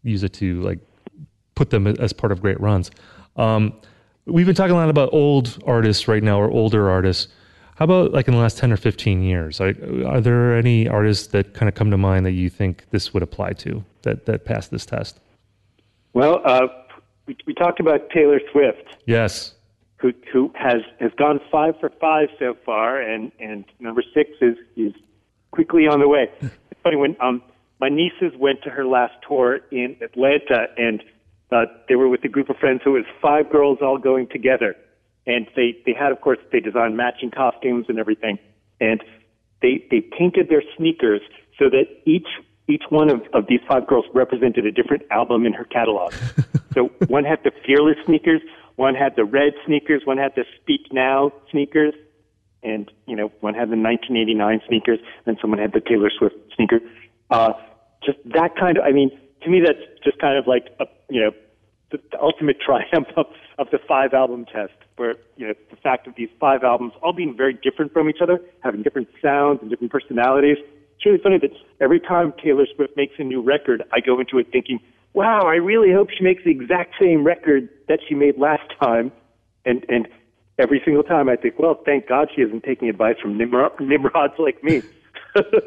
use it to like put them as part of great runs. We've been talking a lot about old artists right now, or older artists. How about like in the last 10 or 15 years? Are there any artists that kind of come to mind that you think this would apply to that passed this test? Well, we talked about Taylor Swift. Yes. Who has gone 5 for 5 so far, and number 6 is quickly on the way. It's funny, when my nieces went to her last tour in Atlanta, and they were with a group of friends, so it was 5 girls all going together. And they designed matching costumes and everything. And they painted their sneakers so that each one of these 5 girls represented a different album in her catalog. So one had the Fearless sneakers, one had the Red sneakers, one had the Speak Now sneakers, and one had the 1989 sneakers, and someone had the Taylor Swift sneaker. Just that kind of, to me that's just kind of like the ultimate triumph of the 5 album test, where the fact of these 5 albums all being very different from each other, having different sounds and different personalities. It's really funny that every time Taylor Swift makes a new record, I go into it thinking, wow, I really hope she makes the exact same record that she made last time. And every single time I think, well, thank God she isn't taking advice from Nimrods like me.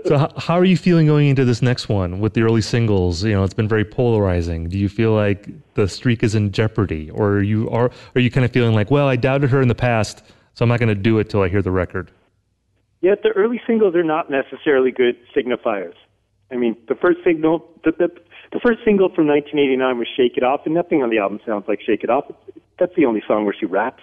So how are you feeling going into this next one with the early singles? You know, it's been very polarizing. Do you feel like the streak is in jeopardy, or are you kind of feeling like, well, I doubted her in the past, so I'm not going to do it till I hear the record? Yeah, the early singles are not necessarily good signifiers. I mean, the first single from 1989 was Shake It Off, and nothing on the album sounds like Shake It Off. That's the only song where she raps.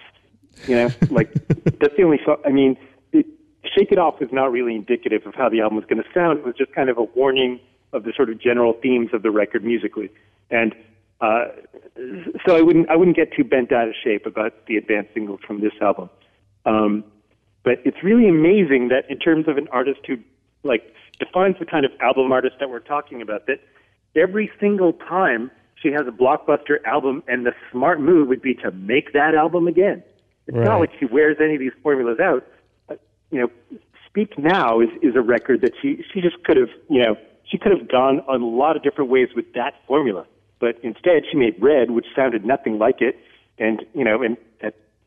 You know, like, that's the only song. I mean, Shake It Off was not really indicative of how the album was going to sound. It was just kind of a warning of the sort of general themes of the record musically. And so I wouldn't get too bent out of shape about the advanced singles from this album. But it's really amazing that in terms of an artist who, like, defines the kind of album artist that we're talking about, that every single time she has a blockbuster album, and the smart move would be to make that album again. It's right. Not like she wears any of these formulas out. You know, Speak Now is a record that she just could have, you know, she could have gone on a lot of different ways with that formula. But instead, she made Red, which sounded nothing like it. And, you know, and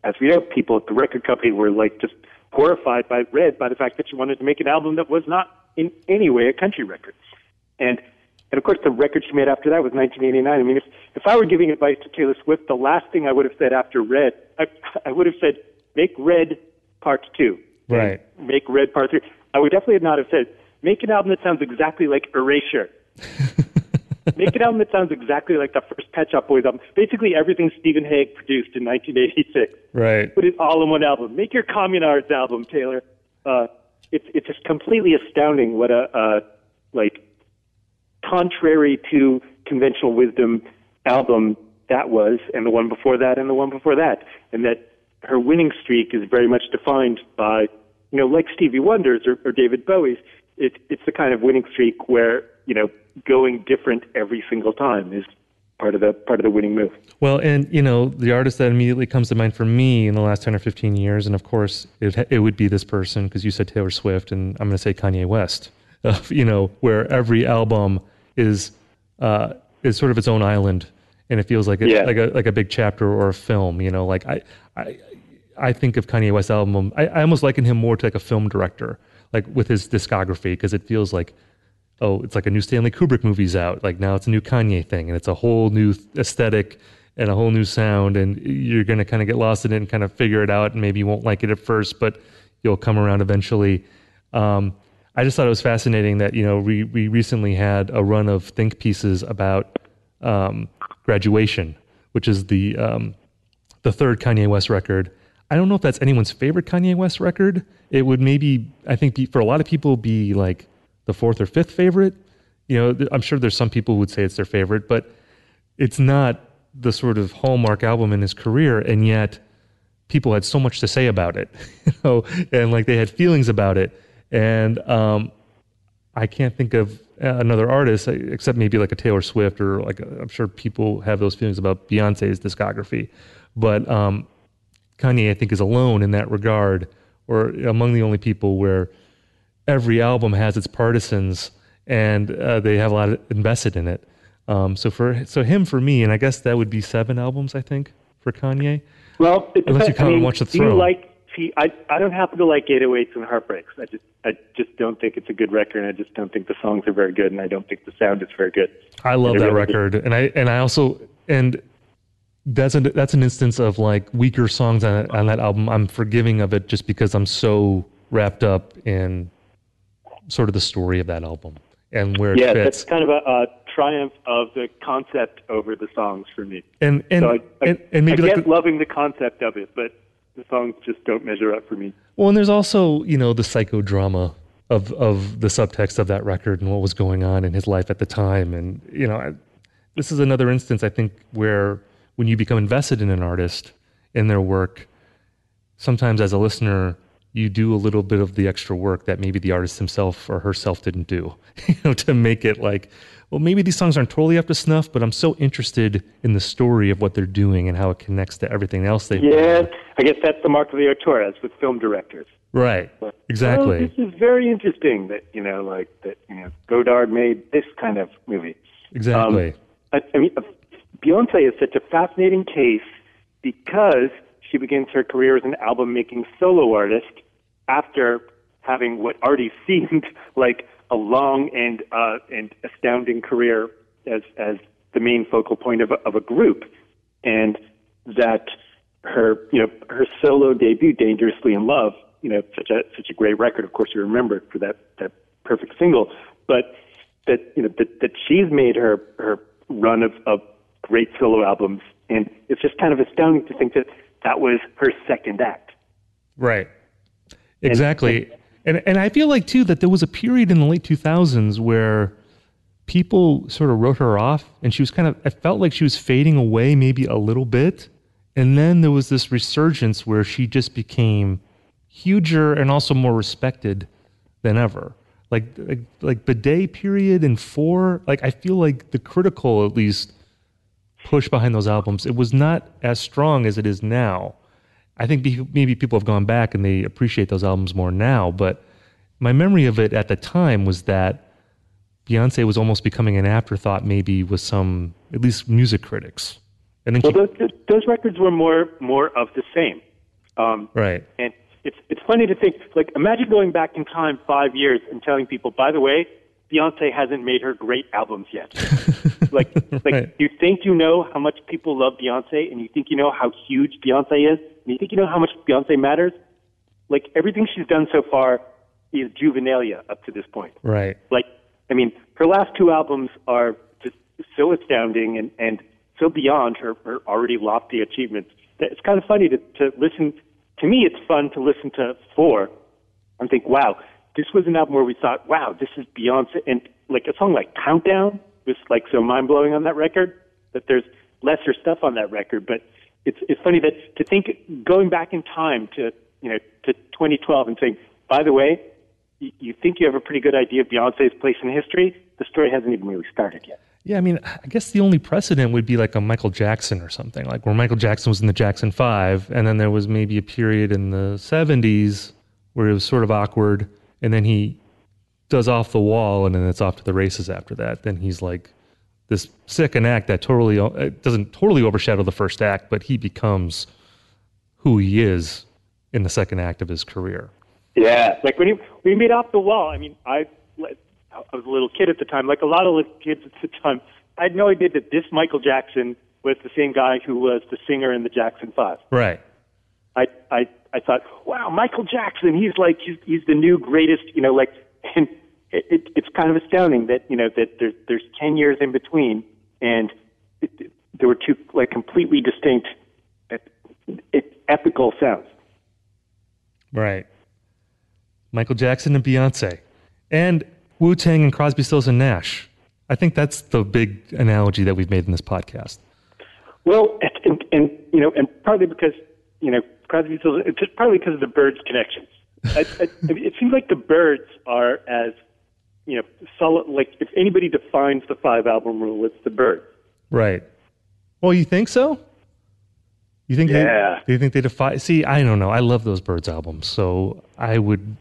as we know, people at the record company were, like, just horrified by Red, by the fact that she wanted to make an album that was not in any way a country record. And of course, the record she made after that was 1989. I mean, if I were giving advice to Taylor Swift, the last thing I would have said after Red, I would have said, make Red Part 2. Right. Make Red Part 3. I would definitely not have said, make an album that sounds exactly like Erasure. Make an album that sounds exactly like the first Pet Shop Boys album. Basically everything Stephen Hyden produced in 1986. Right. Put it all in one album. Make your Communards album, Taylor. It's just completely astounding what a, like, contrary to conventional wisdom album that was, and the one before that, and the one before that. And that her winning streak is very much defined by, you know, like Stevie Wonder's or David Bowie's, it's the kind of winning streak where, you know, going different every single time is part of the winning move. Well, and, you know, the artist that immediately comes to mind for me in the last 10 or 15 years, and of course it would be this person, because you said Taylor Swift, and I'm going to say Kanye West, you know, where every album is sort of its own island. And it feels like it's like a big chapter or a film, you know. Like I think of Kanye West's album, I almost liken him more to like a film director, like with his discography, because it feels like, oh, it's like a new Stanley Kubrick movie's out. Like now it's a new Kanye thing, and it's a whole new aesthetic and a whole new sound, and you're going to kind of get lost in it and kind of figure it out, and maybe you won't like it at first, but you'll come around eventually. I just thought it was fascinating that, you know, we recently had a run of think pieces about Graduation, which is the third Kanye West record. I don't know if that's anyone's favorite Kanye West record. It would maybe, I think, for a lot of people, be like the fourth or fifth favorite. You know, I'm sure there's some people who would say it's their favorite, but it's not the sort of hallmark album in his career, and yet people had so much to say about it, you know, and like they had feelings about it. And I can't think of another artist, except maybe like a Taylor Swift, or like, I'm sure people have those feelings about Beyonce's discography, but Kanye, I think, is alone in that regard, or among the only people where every album has its partisans, and they have a lot invested in it. So for him, for me, and I guess that would be 7 albums, I think, for Kanye. Well, it depends. Unless you come and watch The Throne. Do you like? I don't happen to like 808s and Heartbreaks. I just don't think it's a good record, and I just don't think the songs are very good, and I don't think the sound is very good. I love that record, and that's an instance of like weaker songs on that album. I'm forgiving of it just because I'm so wrapped up in sort of the story of that album and where it fits. Yeah, that's kind of a triumph of the concept over the songs for me. And maybe I get loving the concept of it, but the songs just don't measure up for me. Well, and there's also, you know, the psychodrama of the subtext of that record and what was going on in his life at the time. And, you know, this is another instance, I think, where when you become invested in an artist and their work, sometimes as a listener, you do a little bit of the extra work that maybe the artist himself or herself didn't do, you know, to make it like, well, maybe these songs aren't totally up to snuff, but I'm so interested in the story of what they're doing and how it connects to everything else they've done. Yeah, I guess that's the mark of the auteur, as with film directors. Right, but, exactly. Oh, this is very interesting that, you know, like, that, you know, Godard made this kind of movie. Exactly. I mean, Beyoncé is such a fascinating case because she begins her career as an album-making solo artist after having what already seemed like a long and astounding career as the main focal point of a group, and that her, you know, her solo debut, Dangerously in Love, you know, such a great record. Of course, you remember it for that perfect single, but that, you know, that she's made her run of great solo albums, and it's just kind of astounding to think that was her second act. Right. Exactly. And I feel like, too, that there was a period in the late 2000s where people sort of wrote her off, and she was I felt like she was fading away maybe a little bit. And then there was this resurgence where she just became huger and also more respected than ever. Like Bidet period and Four, like I feel like the critical, at least, push behind those albums, it was not as strong as it is now. I think maybe people have gone back and they appreciate those albums more now, but my memory of it at the time was that Beyonce was almost becoming an afterthought, maybe with some, at least, music critics. And then those records were more of the same. Right. And it's funny to think, like, imagine going back in time 5 years and telling people, by the way, Beyonce hasn't made her great albums yet. Right. You think you know how much people love Beyonce, and you think you know how huge Beyonce is, and you think you know how much Beyonce matters. Like, everything she's done so far is juvenilia up to this point. Right. Like, I mean, her last two albums are just so astounding and so beyond her already lofty achievements that it's kind of funny to listen. To me, it's fun to listen to Four and think, wow, this was an album where we thought, wow, this is Beyonce. And like a song like Countdown was like so mind-blowing on that record, that there's lesser stuff on that record. But it's funny that to think going back in time to 2012 and saying, by the way, you think you have a pretty good idea of Beyonce's place in history. The story hasn't even really started yet. Yeah, I mean, I guess the only precedent would be like a Michael Jackson or something, like where Michael Jackson was in the Jackson 5, and then there was maybe a period in the 70s where it was sort of awkward, and then he does Off the Wall, and then it's off to the races after that. Then he's like this second act that totally doesn't totally overshadow the first act, but he becomes who he is in the second act of his career. Yeah, like when he made Off the Wall, I mean, I was a little kid at the time, like a lot of little kids at the time. I had no idea that this Michael Jackson was the same guy who was the singer in the Jackson 5. Right. I thought, wow, Michael Jackson, he's the new greatest, you know, like, and it's kind of astounding that, you know, that there's 10 years in between, and there were two, like, completely distinct ethical sounds. Right. Michael Jackson and Beyonce. And Wu-Tang and Crosby, Stills, and Nash. I think that's the big analogy that we've made in this podcast. Well, and partly because, you know, Crosby, Stills, it's just partly because of the Byrds connections. It seems like the Byrds are as, you know, solid, like if anybody defines the 5-album rule, it's the Byrds. Right. Well, you think so? You think? Yeah. Do you think they defy? See, I don't know. I love those Byrds albums, so I would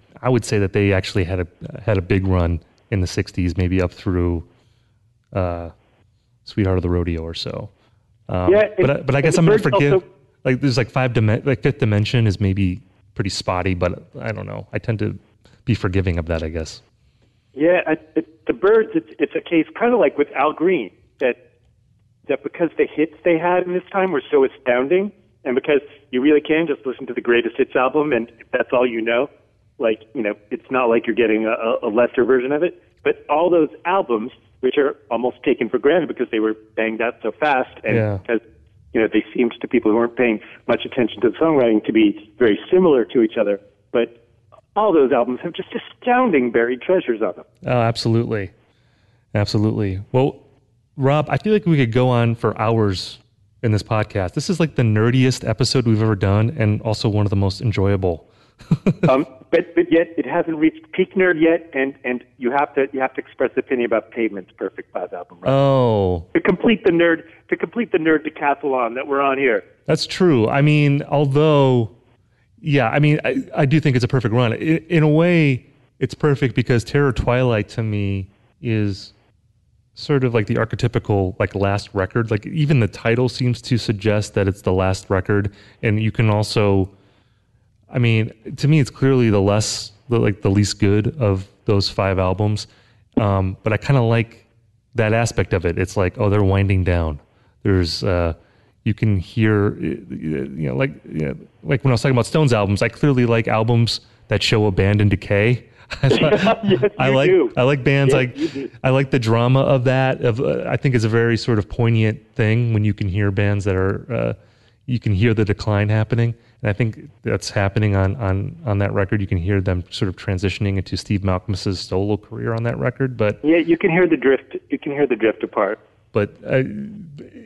say that they actually had a big run in the 60s, maybe up through Sweetheart of the Rodeo or so. But I guess I'm going to forgive. Also, like there's like Fifth Dimension is maybe pretty spotty, but I don't know. I tend to be forgiving of that, I guess. Yeah, the Byrds. It's a case kind of like with Al Green that because the hits they had in this time were so astounding, and because you really can just listen to the greatest hits album, and if that's all you know. Like, you know, it's not like you're getting a lesser version of it. But all those albums, which are almost taken for granted because they were banged out so fast, and because, you know, they seemed to people who weren't paying much attention to the songwriting to be very similar to each other. But all those albums have just astounding buried treasures on them. Oh, absolutely. Absolutely. Well, Rob, I feel like we could go on for hours in this podcast. This is like the nerdiest episode we've ever done, and also one of the most enjoyable. But yet it hasn't reached peak nerd yet, and you have to express opinion about Pavement's perfect 5 album. Right? Oh, to complete the nerd decathlon that we're on here. That's true. I mean, although, yeah, I mean, I do think it's a perfect run. In a way, it's perfect because Terror Twilight to me is sort of like the archetypical like last record. Like even the title seems to suggest that it's the last record, and you can also. I mean, to me, it's clearly the less the least good of those five albums. But I kind of like that aspect of it. It's like, oh, they're winding down. There's, you can hear, like when I was talking about Stones albums, I clearly like albums that show abandoned decay. I like bands. I like the drama of that. I think it's a very sort of poignant thing when you can hear bands that are, you can hear the decline happening. And I think that's happening on that record. You can hear them sort of transitioning into Steve Malcolm's solo career on that record. But yeah, you can hear the drift. You can hear the drift apart. But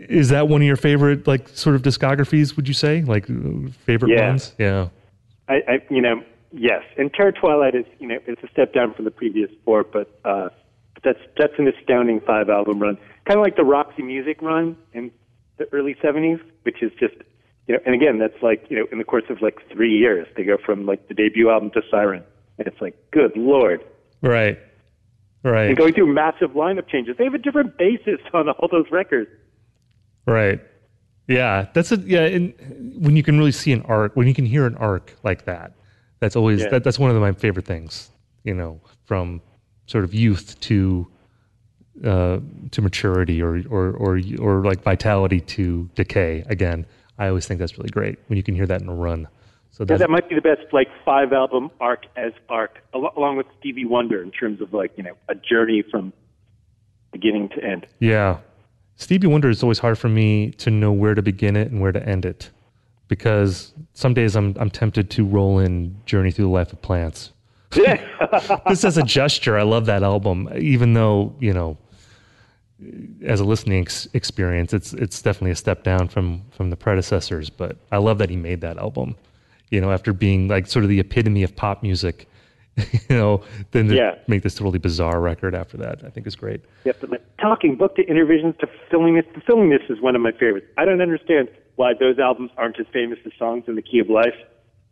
is that one of your favorite, like, sort of discographies? Would you say, like, favorite ones? Yeah. Yes. And Terror Twilight is, it's a step down from the previous four, but that's an astounding five album run, kind of like the Roxy Music run in the early '70s, which is just, and again, that's like, in the course of like 3 years, they go from like the debut album to Siren, and it's like, good Lord. Right. Right. And going through massive lineup changes. They have a different basis on all those records. Right. Yeah. And when you can really see an arc, when you can hear an arc like that, that's always, that's one of my favorite things, from sort of youth to maturity or like vitality to decay again. I always think that's really great when you can hear that in a run. So that might be the best, like, five album arc, along with Stevie Wonder, in terms of, like, a journey from beginning to end. Yeah. Stevie Wonder is always hard for me to know where to begin it and where to end it, because some days I'm tempted to roll in Journey Through the Life of Plants. Yeah. This as a gesture. I love that album, even though, as a listening experience, it's definitely a step down from the predecessors, but I love that he made that album, after being like sort of the epitome of pop music, then to make this totally bizarre record after that, I think is great. Yeah, but like Talking Book to Innervisions to Filming This, the Filming This is one of my favorites. I don't understand why those albums aren't as famous as Songs in the Key of Life,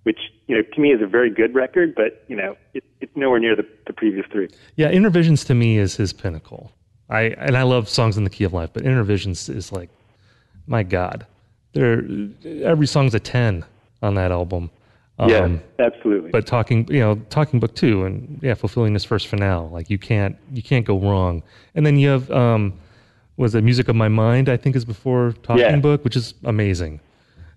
which, to me is a very good record, but, it's nowhere near the previous three. Yeah, Innervisions to me is his pinnacle. And I love Songs in the Key of Life, but Innervisions is like, my God, every song's a 10 on that album. Yeah, absolutely. But Talking Book 2 and Fulfilling This First Finale, like you can't go wrong. And then you have was it Music of My Mind? I think is before Talking Book, which is amazing.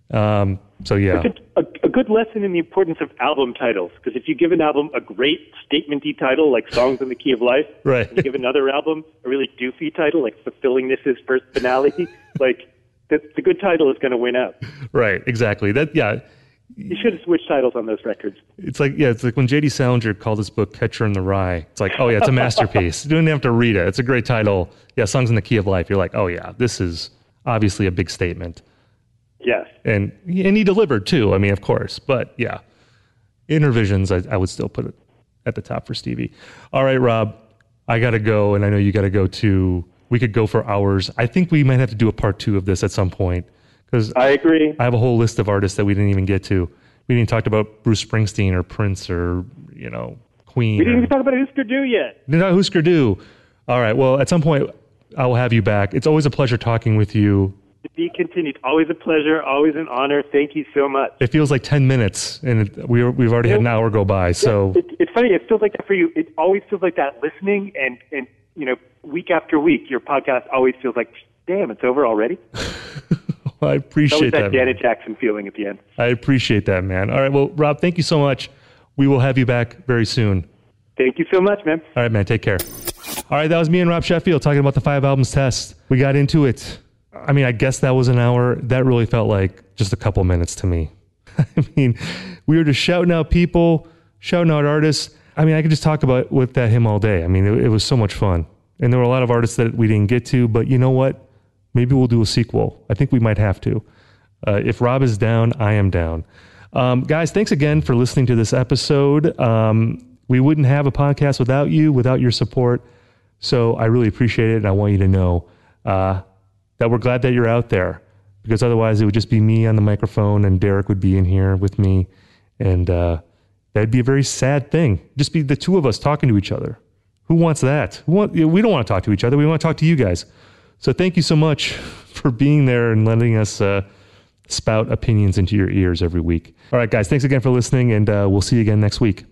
It's a good lesson in the importance of album titles, because if you give an album a great statement-y title like Songs in the Key of Life, right, and you give another album a really doofy title like Fulfilling This First Finale, like the good title is going to win out. Right, exactly. You should have switched titles on those records. It's like when J.D. Salinger called this book Catcher in the Rye. It's like, oh yeah, it's a masterpiece. You don't have to read it. It's a great title. Yeah, Songs in the Key of Life. You're like, oh yeah, this is obviously a big statement. Yes. And he delivered too, I mean, of course. But yeah, Innervisions, I would still put it at the top for Stevie. All right, Rob, I got to go, and I know you got to go too. We could go for hours. I think we might have to do a part two of this at some point. Because I agree. I have a whole list of artists that we didn't even get to. We didn't talk about Bruce Springsteen or Prince or, Queen. We didn't even talk about Hüsker Dü yet. No, Hüsker Dü. All right. Well, at some point, I will have you back. It's always a pleasure talking with you. To be continued. Always a pleasure. Always an honor. Thank you so much. It feels like 10 minutes, and we've already had an hour go by. So it's funny. It feels like that for you. It always feels like that listening, and week after week, your podcast always feels like, damn, it's over already. Well, I appreciate that. Janet Jackson feeling at the end. I appreciate that, man. All right. Well, Rob, thank you so much. We will have you back very soon. Thank you so much, man. All right, man. Take care. All right. That was me and Rob Sheffield talking about the five albums test. We got into it. I mean, I guess that was an hour. That really felt like just a couple minutes to me. I mean, we were just shouting out people, shouting out artists. I mean, I could just talk about with that hymn all day. I mean, it was so much fun. And there were a lot of artists that we didn't get to, but you know what? Maybe we'll do a sequel. I think we might have to. If Rob is down, I am down. Guys, thanks again for listening to this episode. We wouldn't have a podcast without you, without your support. So I really appreciate it, and I want you to know that we're glad that you're out there, because otherwise it would just be me on the microphone and Derek would be in here with me, and that'd be a very sad thing. Just be the two of us talking to each other. Who wants that? We don't want to talk to each other. We want to talk to you guys. So thank you so much for being there and letting us spout opinions into your ears every week. All right, guys, thanks again for listening, and we'll see you again next week.